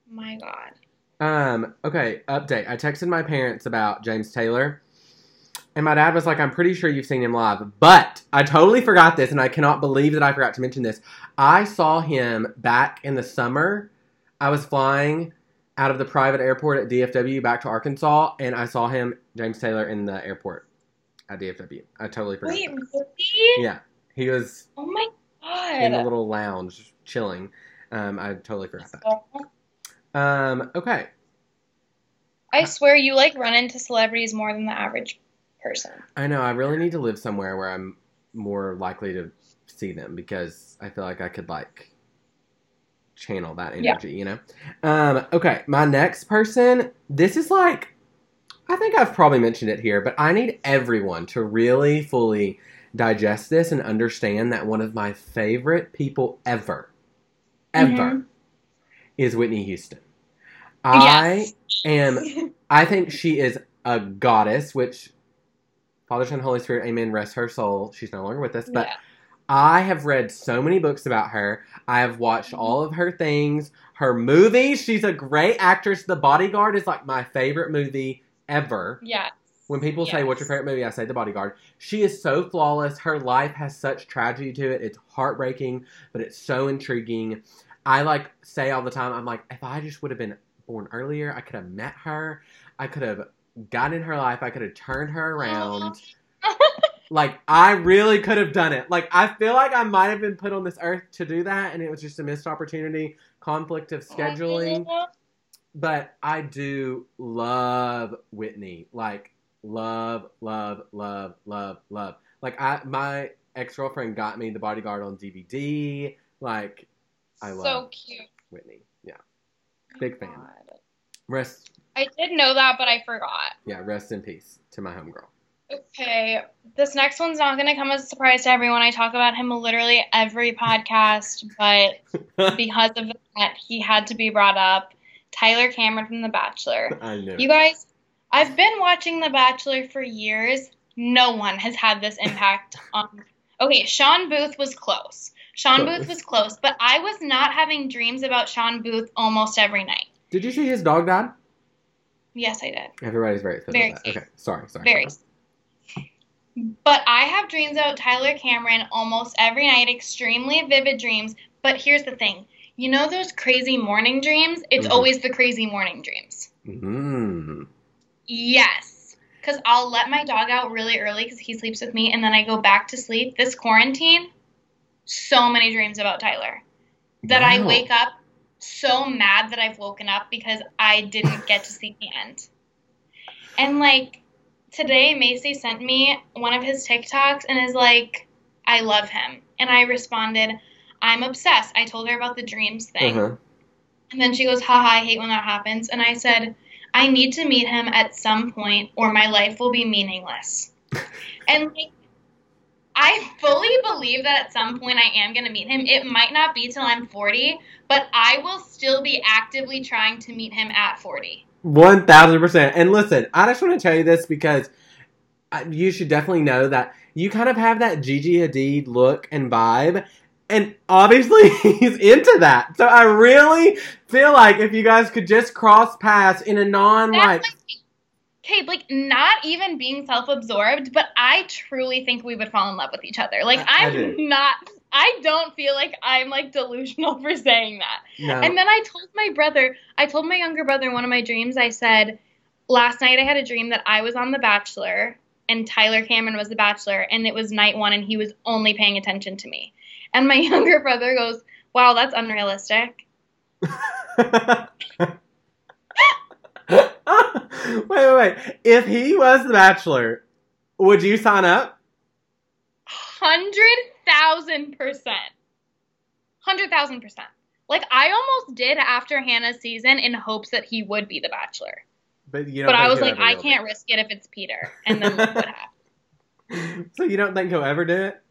My God. Um. Okay, update. I texted my parents about James Taylor, and my dad was like, I'm pretty sure you've seen him live, but I totally forgot this, and I cannot believe that I forgot to mention this. I saw him back in the summer... I was flying out of the private airport at D F W back to Arkansas, and I saw him, James Taylor, in the airport at D F W. I totally forgot. Wait, really? Yeah. He was oh my God. in a little lounge chilling. Um, I totally forgot that. Um, okay. I swear you, like, run into celebrities more than the average person. I know. I really need to live somewhere where I'm more likely to see them, because I feel like I could, like... channel that energy, yeah. you know? Um, okay, my next person, this is like, I think I've probably mentioned it here, but I need everyone to really fully digest this and understand that one of my favorite people ever, ever, mm-hmm. is Whitney Houston. I yes. am, I think she is a goddess, which, Father, Son, Holy Spirit, amen, rest her soul. She's no longer with us, but... Yeah. I have read so many books about her. I have watched all of her things, her movies. She's a great actress. The Bodyguard is, like, my favorite movie ever. Yes. When people yes. say, what's your favorite movie? I say The Bodyguard. She is so flawless. Her life has such tragedy to it. It's heartbreaking, but it's so intriguing. I, like, say all the time, I'm like, if I just would have been born earlier, I could have met her. I could have gotten in her life. I could have turned her around. Like, I really could have done it. Like, I feel like I might have been put on this earth to do that, and it was just a missed opportunity, conflict of scheduling. But I do love Whitney. Like, love, love, love, love, love. Like, I my ex-girlfriend got me The Bodyguard on D V D. Like, I love so cute. Whitney. Yeah. Big fan. Rest. I did know that, but I forgot. Yeah, rest in peace to my homegirl. Okay, this next one's not going to come as a surprise to everyone. I talk about him literally every podcast, but because of that, he had to be brought up. Tyler Cameron from The Bachelor. I know. You guys, I've been watching The Bachelor for years. No one has had this impact on... Okay, Sean Booth was close. Sean close. Booth was close, but I was not having dreams about Sean Booth almost every night. Did you see his dog died? Yes, I did. Everybody's very excited about that. Safe. Okay, sorry, sorry. Very But I have dreams about Tyler Cameron almost every night, extremely vivid dreams. But here's the thing. You know those crazy morning dreams? It's mm-hmm. always the crazy morning dreams. Mm. Yes. Because I'll let my dog out really early because he sleeps with me, and then I go back to sleep. This quarantine, so many dreams about Tyler. That wow. I wake up so mad that I've woken up because I didn't get to see the end. And, like... Today, Macy sent me one of his TikToks and is like, I love him. And I responded, I'm obsessed. I told her about the dreams thing. Uh-huh. And then she goes, haha, I hate when that happens. And I said, I need to meet him at some point or my life will be meaningless. And like, I fully believe that at some point I am going to meet him. It might not be till I'm forty, but I will still be actively trying to meet him at forty. one thousand percent. And listen, I just want to tell you this because you should definitely know that you kind of have that Gigi Hadid look and vibe. And obviously, he's into that. So I really feel like if you guys could just cross paths in a non-like... Kate, like, not even being self-absorbed, but I truly think we would fall in love with each other. Like, I, I'm I not... I don't feel like I'm, like, delusional for saying that. No. And then I told my brother... I told my younger brother one of my dreams. I said, last night I had a dream that I was on The Bachelor, and Tyler Cameron was The Bachelor, and it was night one, and he was only paying attention to me. And my younger brother goes, wow, that's unrealistic. wait, wait, wait. If he was The Bachelor, would you sign up? one hundred thousand percent. one hundred thousand percent. Like, I almost did after Hannah's season in hopes that he would be The Bachelor. But, you but I was like, I can't be. risk it if it's Peter. And then look what happened. So you don't think he'll ever do it?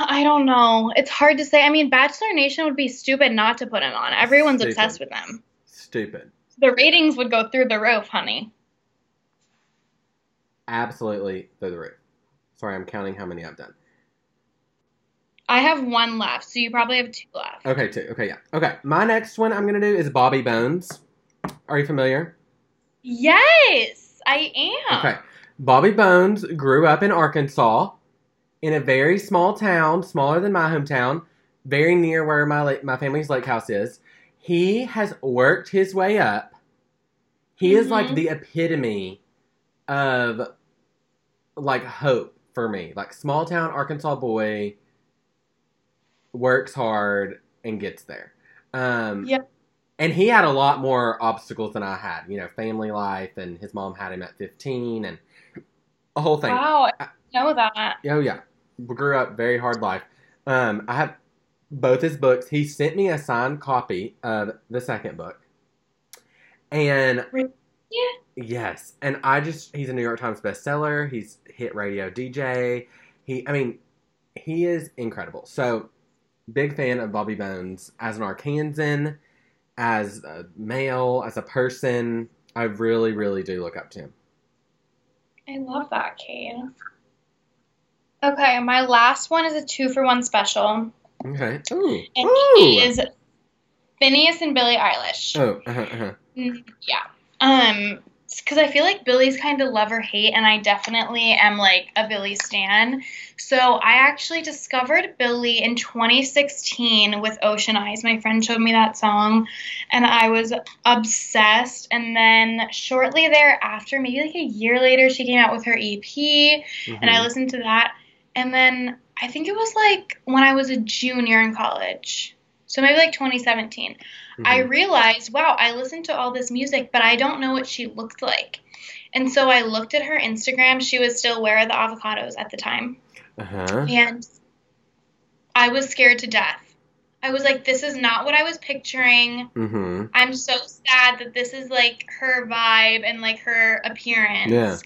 I don't know. It's hard to say. I mean, Bachelor Nation would be stupid not to put him on. Everyone's stupid. obsessed with them. Stupid. The ratings would go through the roof, honey. Absolutely through the roof. Sorry, I'm counting how many I've done. I have one left, so you probably have two left. Okay, two. Okay, yeah. Okay, my next one I'm going to do is Bobby Bones. Are you familiar? Yes, I am. Okay. Bobby Bones grew up in Arkansas. In a very small town, smaller than my hometown, very near where my my family's lake house is. He has worked his way up. He mm-hmm. is like the epitome of like hope for me. Like small town Arkansas boy works hard and gets there. Um, yep. And he had a lot more obstacles than I had. You know, family life, and his mom had him at fifteen, and a whole thing. Wow, I know that. Oh yeah. Grew up very hard life. Um, I have both his books. He sent me a signed copy of the second book. And yeah. Yes. And I just he's a New York Times bestseller. He's hit radio D J. He I mean, he is incredible. So big fan of Bobby Bones as an Arkansan, as a male, as a person. I really, really do look up to him. I love that, Kate. Okay, my last one is a two-for-one special. Okay. Ooh. And Ooh. He is Phineas and Billie Eilish. Oh, uh-huh, uh-huh. Yeah. Um, because I feel like Billie's kind of love or hate, and I definitely am, like, a Billie stan. So I actually discovered Billie in twenty sixteen with Ocean Eyes. My friend showed me that song, and I was obsessed. And then shortly thereafter, maybe like a year later, she came out with her E P, mm-hmm. and I listened to that. And then I think it was, like, when I was a junior in college. So maybe like twenty seventeen, mm-hmm. I realized, wow, I listened to all this music, but I don't know what she looked like. And so I looked at her Instagram. She was still Where Are the Avocados at the time. Uh-huh. And I was scared to death. I was like, this is not what I was picturing. Mm-hmm. I'm so sad that this is like her vibe and like her appearance. Yeah.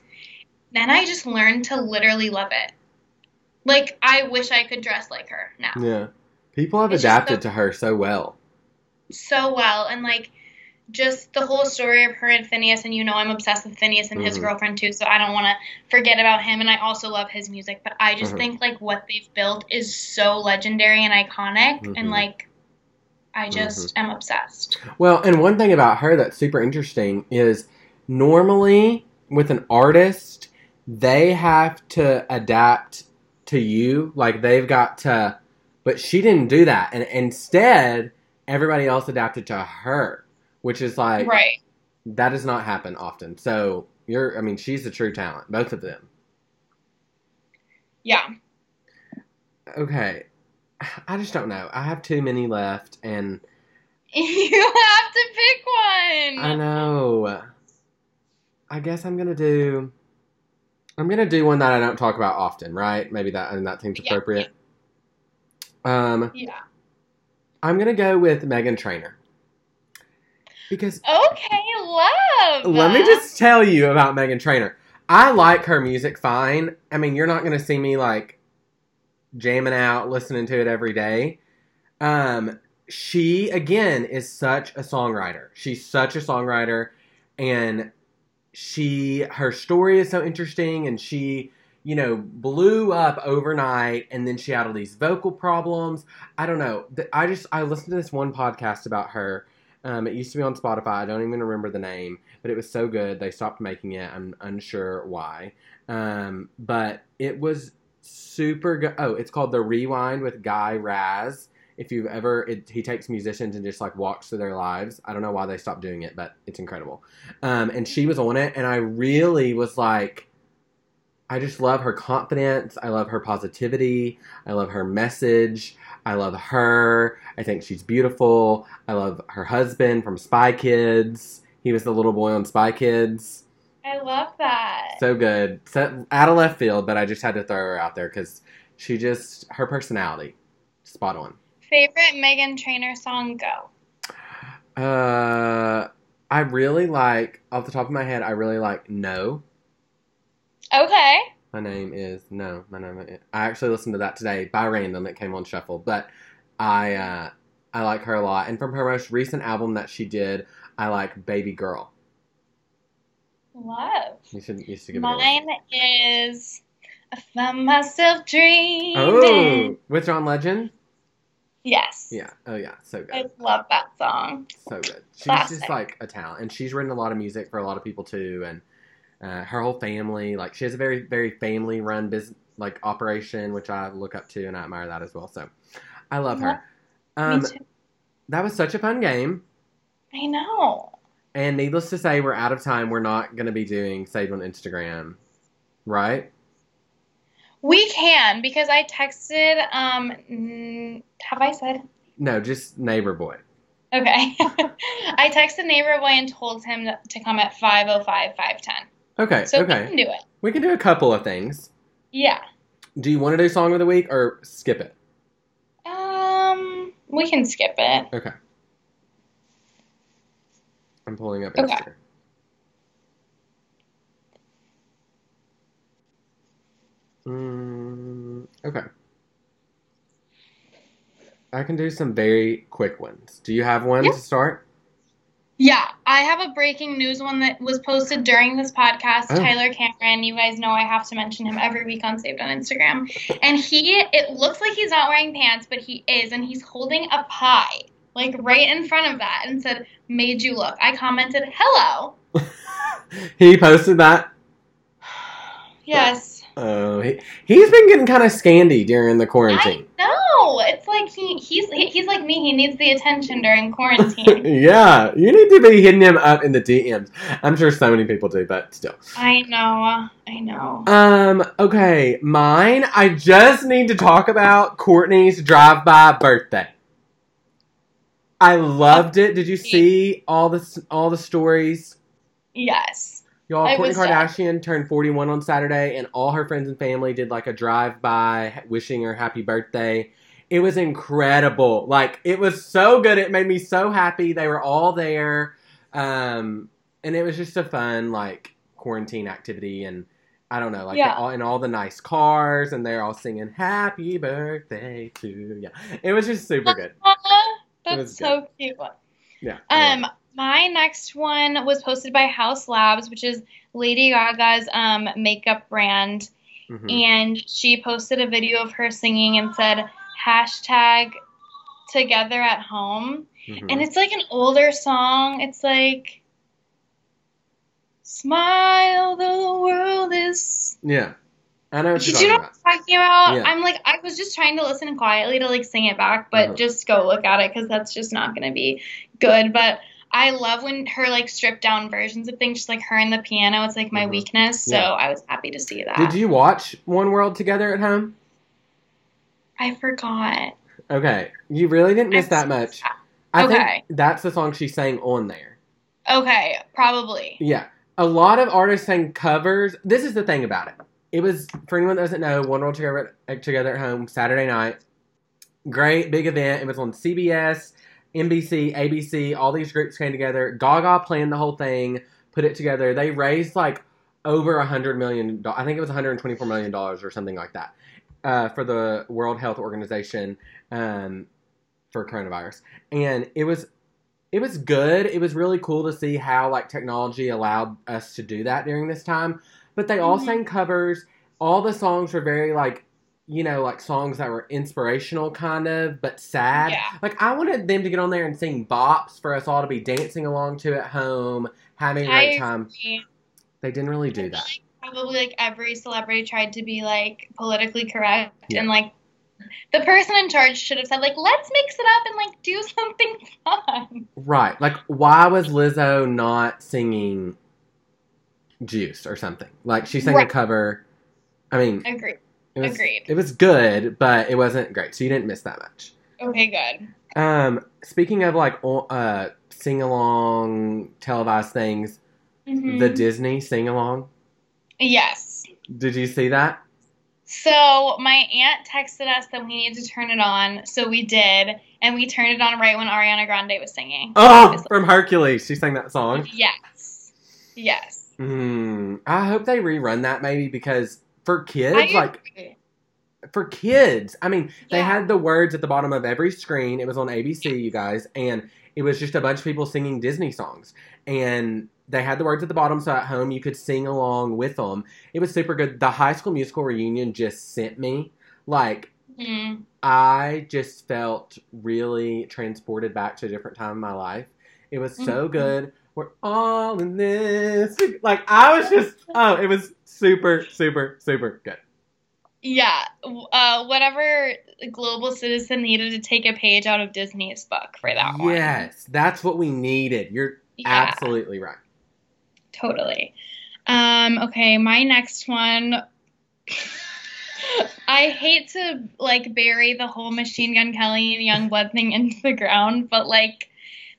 Then I just learned to literally love it. Like, I wish I could dress like her now. Yeah. People have it's adapted so, to her so well. So well. And, like, just the whole story of her and Phineas. And, you know, I'm obsessed with Phineas and mm-hmm. his girlfriend, too. So I don't want to forget about him. And I also love his music. But I just mm-hmm. think, like, what they've built is so legendary and iconic. Mm-hmm. And, like, I just mm-hmm. am obsessed. Well, and one thing about her that's super interesting is normally with an artist, they have to adapt to you. Like, they've got to... But she didn't do that. And instead, everybody else adapted to her, which is like, right. That does not happen often. So, you're, I mean, she's a true talent, both of them. Yeah. Okay. I just don't know. I have too many left, and... You have to pick one! I know. I guess I'm going to do... I'm going to do one that I don't talk about often, right? Maybe that, and that seems appropriate. Yeah. Um, yeah. I'm going to go with Meghan Trainor. Because Okay, love. Let me just tell you about Meghan Trainor. I like her music fine. I mean, you're not going to see me, like, jamming out, listening to it every day. Um, she, again, is such a songwriter. She's such a songwriter, and she, her story is so interesting, and she, you know, blew up overnight, and then she had all these vocal problems. I don't know. I just, I listened to this one podcast about her. Um, it used to be on Spotify. I don't even remember the name, but it was so good. They stopped making it. I'm unsure why. Um, but it was super good. Oh, it's called The Rewind with Guy Raz. If you've ever, it, he takes musicians and just like walks through their lives. I don't know why they stopped doing it, but it's incredible. Um, and she was on it, and I really was like, I just love her confidence. I love her positivity. I love her message. I love her. I think she's beautiful. I love her husband from Spy Kids. He was the little boy on Spy Kids. I love that. So good. So, out of left field, but I just had to throw her out there because she just, her personality, spot on. Favorite Meghan Trainor song, go? Uh, I really like, off the top of my head, I really like No. Okay. My name is, no, my name is, I actually listened to that today by random. It came on shuffle, but I, uh, I like her a lot. And from her most recent album that she did, I like Baby Girl. Love. You should, you should give Mine it Mine is, I Found Myself Dreaming. Oh, with John Legend? Yes. Yeah. Oh, yeah. So good. I love that song. So good. She's Classic. Just like a talent. And she's written a lot of music for a lot of people too. And Uh, her whole family, like, she has a very, very family-run business, like, operation, which I look up to, and I admire that as well. So, I love her. Um, Me too. That was such a fun game. I know. And needless to say, we're out of time. We're not going to be doing Save on Instagram, right? We can, because I texted, um, have I said? No, just Neighbor Boy. Okay. I texted Neighbor Boy and told him to come at five oh five, five ten. Okay, so okay. So we can do it. We can do a couple of things. Yeah. Do you want to do Song of the Week or skip it? Um, we can skip it. Okay. I'm pulling up Instagram. Okay. Mm, okay. I can do some very quick ones. Do you have one yeah. to start? Yeah, I have a breaking news one that was posted during this podcast. Oh. Tyler Cameron, you guys know I have to mention him every week on Saved on Instagram. And he, it looks like he's not wearing pants, but he is. And he's holding a pie, like right in front of that, and said, "Made you look." I commented, "Hello." He posted that? Yes. Oh, he, he's been getting kind of scandy during the quarantine. I know. It's like he he's he, he's like me. He needs the attention during quarantine. Yeah. You need to be hitting him up in the D Ms. I'm sure so many people do, but still. I know. I know. Um, okay. Mine, I just need to talk about Courtney's drive-by birthday. I loved it. Did you see all the, all the stories? Yes. Y'all, I Kourtney Kardashian turned forty-one on Saturday, and all her friends and family did, like, a drive-by wishing her happy birthday. It was incredible. Like, it was so good. It made me so happy. They were all there. Um, and it was just a fun, like, quarantine activity. And I don't know, like, yeah. all, and all the nice cars, and they're all singing happy birthday to you. Yeah. It was just super good. That's so good. Cute. Yeah. Um. My next one was posted by House Labs, which is Lady Gaga's um, makeup brand. Mm-hmm. And she posted a video of her singing and said, hashtag together at home. Mm-hmm. And it's like an older song. It's like, smile, though the world is... Yeah. I know what you're talking about. Do you know what I'm talking about? Yeah. I'm like, I was just trying to listen quietly to like sing it back, but uh-huh. just go look at it because that's just not going to be good. But... I love when her, like, stripped-down versions of things, just, like, her and the piano. It's, like, my mm-hmm. weakness, so yeah. I was happy to see that. Did you watch One World Together at Home? I forgot. Okay. You really didn't miss that much. That. I okay. think that's the song she sang on there. Okay. Probably. Yeah. A lot of artists sang covers. This is the thing about it. It was, for anyone that doesn't know, One World Together at, Together at Home, Saturday night. Great, big event. It was on C B S. N B C, A B C, all these groups came together. Gaga planned the whole thing, put it together. They raised, like, over one hundred million dollars. I think it was one hundred twenty-four million dollars or something like that uh, for the World Health Organization um, for coronavirus. And it was it was good. It was really cool to see how, like, technology allowed us to do that during this time. But they all mm-hmm. sang covers. All the songs were very, like, you know, like, songs that were inspirational, kind of, but sad. Yeah. Like, I wanted them to get on there and sing bops for us all to be dancing along to at home, having a great time. They didn't really do that. Like, probably, like, every celebrity tried to be, like, politically correct. Yeah. And, like, the person in charge should have said, like, let's mix it up and, like, do something fun. Right. Like, why was Lizzo not singing Juice or something? Like, she sang right. a cover. I mean... Agreed. It was, Agreed. It was good, but it wasn't great, so you didn't miss that much. Okay, good. Um, speaking of, like, uh, sing-along, televised things, mm-hmm. the Disney sing-along? Yes. Did you see that? So, my aunt texted us that we needed to turn it on, so we did, and we turned it on right when Ariana Grande was singing. Oh, obviously. From Hercules. She sang that song? Yes. Yes. Mm, I hope they rerun that, maybe, because... For kids, like, for kids. I mean, yeah. they had the words at the bottom of every screen. It was on A B C, you guys, and it was just a bunch of people singing Disney songs. And they had the words at the bottom, so at home you could sing along with them. It was super good. The High School Musical reunion just sent me. Like, mm. I just felt really transported back to a different time in my life. It was mm-hmm. so good. We're all in this. Like, I was just, oh, it was super, super, super good. Yeah. Uh, whatever global citizen needed to take a page out of Disney's book for that one. Yes. That's what we needed. You're yeah. absolutely right. Totally. Um, okay. My next one. I hate to, like, bury the whole Machine Gun Kelly and Yungblud thing into the ground, but, like,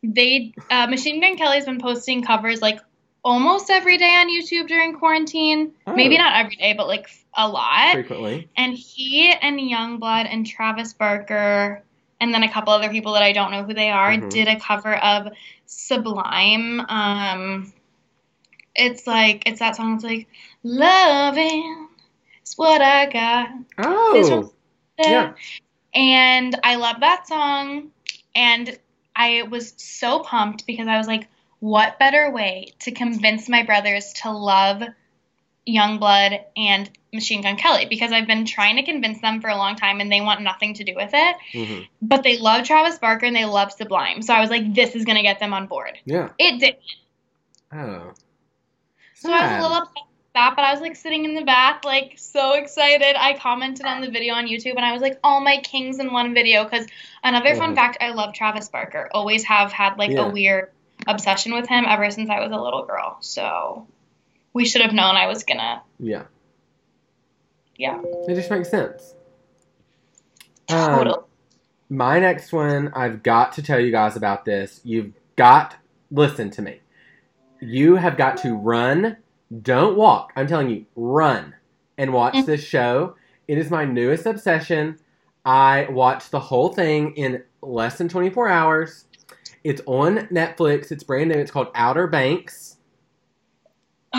They uh, Machine Gun Kelly's been posting covers, like, almost every day on YouTube during quarantine. Oh. Maybe not every day, but, like, a lot. Frequently. And he and Yungblud and Travis Barker and then a couple other people that I don't know who they are mm-hmm. did a cover of Sublime. Um, it's, like, it's that song that's, like, loving is what I got. Oh. Yeah. And I love that song. And... I was so pumped because I was like, what better way to convince my brothers to love Yungblud and Machine Gun Kelly? Because I've been trying to convince them for a long time, and they want nothing to do with it. Mm-hmm. But they love Travis Barker, and they love Sublime. So I was like, this is going to get them on board. Yeah. It didn't. Oh. So yeah. I was a little upset with that, but I was, like, sitting in the bath, like, so excited. I commented on the video on YouTube, and I was like, all my kings in one video because – Another fun fact, I love Travis Barker. Always have had, like, yeah. a weird obsession with him ever since I was a little girl. So we should have known I was going to. Yeah. Yeah. It just makes sense. Totally. Um, my next one, I've got to tell you guys about this. You've got, listen to me. You have got to run. Don't walk. I'm telling you, run and watch mm-hmm. this show. It is my newest obsession. I watched the whole thing in less than twenty-four hours. It's on Netflix. It's brand new. It's called Outer Banks.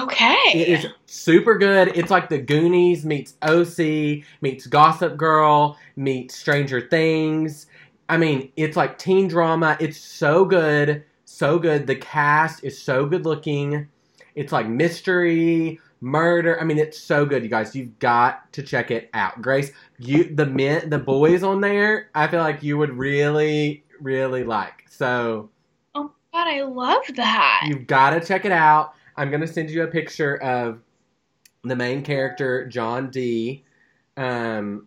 Okay. It is super good. It's like the Goonies meets O C, meets Gossip Girl, meets Stranger Things. I mean, it's like teen drama. It's so good. So good. The cast is so good looking. It's like mystery, murder. I mean, it's so good, you guys. You've got to check it out. Grace, you the men, the boys on there, I feel like you would really, really like. So, oh my God, I love that. You've got to check it out. I'm going to send you a picture of the main character, John D. Um,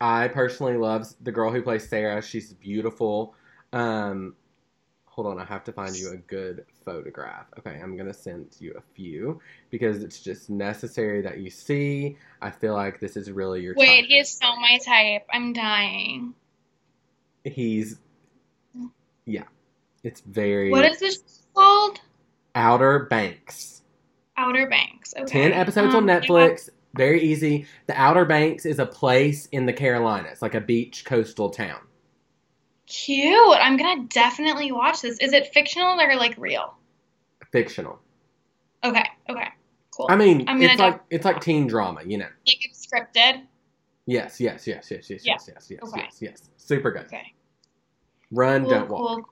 I personally love the girl who plays Sarah. She's beautiful. Um, hold on, I have to find you a good photograph. Okay, I'm going to send you a few because it's just necessary that you see. I feel like this is really your Wait, type. Wait, he is so my type. I'm dying. He's, yeah, it's very. What is this called? Outer Banks. Outer Banks, okay. Ten episodes um, on Netflix, yeah. Very easy. The Outer Banks is a place in the Carolinas, like a beach coastal town. Cute. I'm going to definitely watch this. Is it fictional or, like, real? Fictional. Okay. Okay. cool. I mean, I'm it's like it's like teen drama, you know. Like it's scripted. Yes, yes, yes, yes, yes, yeah. yes, yes, yes, okay. yes, yes. Super good. Okay. Run, cool, don't walk. Cool.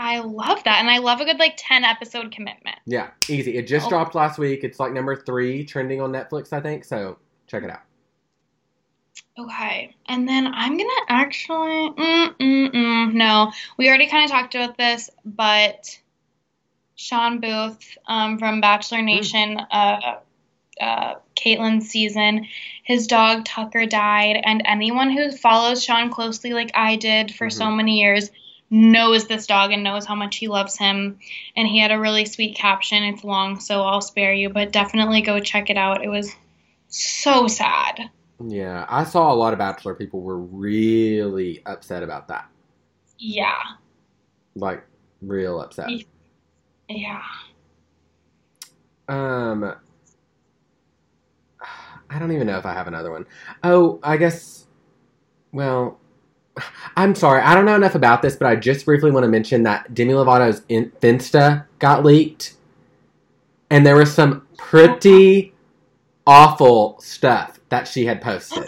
I love that, and I love a good like ten episode commitment. Yeah, easy. It just oh. dropped last week. It's like number three trending on Netflix, I think. So check it out. Okay, and then I'm gonna actually. Mm, mm, mm, no, we already kind of talked about this, but Sean Booth um, from Bachelor Nation, mm. uh, uh, Caitlyn's season, his dog Tucker died, and anyone who follows Sean closely, like I did for mm-hmm. so many years, knows this dog and knows how much he loves him. And he had a really sweet caption. It's long, so I'll spare you, but definitely go check it out. It was so sad. Yeah, I saw a lot of Bachelor people were really upset about that. Yeah. Like, real upset. Yeah. Um, I don't even know if I have another one. Oh, I guess, well... I'm sorry, I don't know enough about this, but I just briefly want to mention that Demi Lovato's Finsta got leaked, and there was some pretty awful stuff that she had posted.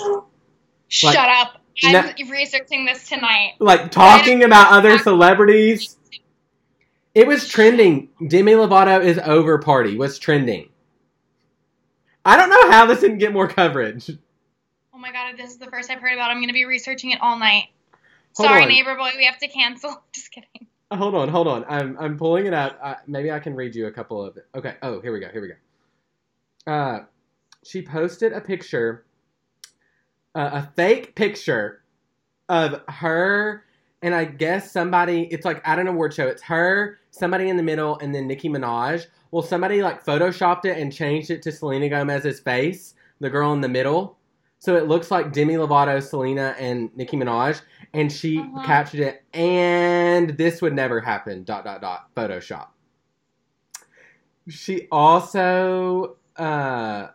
Shut like, up. I'm no, researching this tonight. Like, talking about other celebrities. It was trending. Demi Lovato is over party was trending. I don't know how this didn't get more coverage. Oh my God, if this is the first I've heard about it, I'm going to be researching it all night. Hold Sorry, on. Neighbor boy, we have to cancel. Just kidding. Hold on, hold on. I'm I'm pulling it up. Uh, maybe I can read you a couple of it. Okay. Oh, here we go. Here we go. Uh, she posted a picture, uh, a fake picture of her, and I guess somebody. It's like at an award show. It's her, somebody in the middle, and then Nicki Minaj. Well, somebody like photoshopped it and changed it to Selena Gomez's face, the girl in the middle. So it looks like Demi Lovato, Selena, and Nicki Minaj, and she uh-huh. captured it, and this would never happen, dot, dot, dot, Photoshop. She also, uh,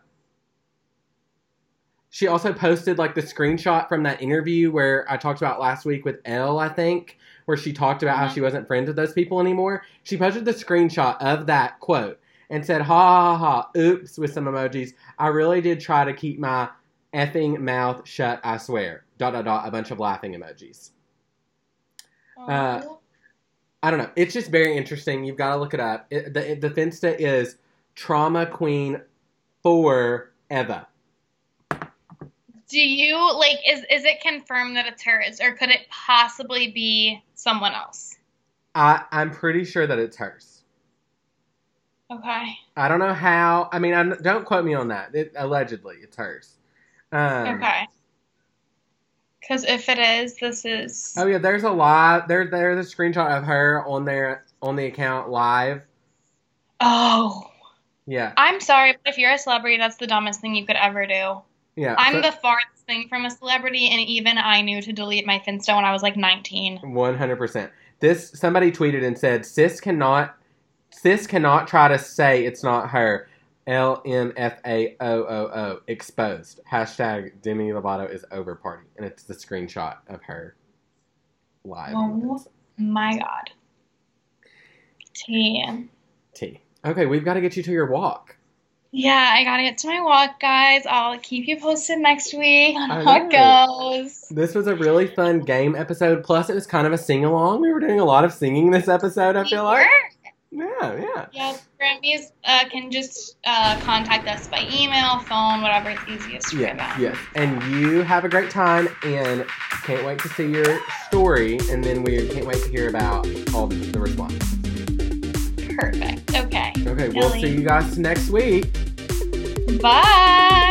she also posted, like, the screenshot from that interview where I talked about last week with Elle, I think, where she talked about uh-huh. how she wasn't friends with those people anymore. She posted the screenshot of that quote and said, ha, ha, ha, oops, with some emojis. I really did try to keep my... effing mouth shut, I swear. Dot, dot, dot, a bunch of laughing emojis. Uh, I don't know. It's just very interesting. You've got to look it up. It, the it, the Finsta is Trauma Queen Forever. Do you, like, is, is it confirmed that it's hers? Or could it possibly be someone else? I, I'm pretty sure that it's hers. Okay. I don't know how. I mean, I'm, don't quote me on that. It, allegedly, it's hers. Um, okay. Because if it is, this is. Oh yeah, there's a live. There, there's a screenshot of her on their on the account live. Oh. Yeah. I'm sorry, but if you're a celebrity, that's the dumbest thing you could ever do. Yeah. I'm so, the farthest thing from a celebrity, and even I knew to delete my Finsta when I was like nineteen. one hundred percent. This somebody tweeted and said, "Sis cannot, sis cannot try to say it's not her." L M F A O O O, exposed. Hashtag Demi Lovato is over party. And it's the screenshot of her live. Oh, my God. T. T. Okay, we've got to get you to your walk. Yeah, I got to get to my walk, guys. I'll keep you posted next week on how it goes. This was a really fun game episode. Plus, it was kind of a sing-along. We were doing a lot of singing this episode, I feel like. Yeah, yeah. Yeah, Grammys uh, can just uh, contact us by email, phone, whatever is easiest for them. Yes, yes. And you have a great time, and can't wait to see your story, and then we can't wait to hear about all the responses. Perfect. Okay. Okay, Kelly. We'll see you guys next week. Bye.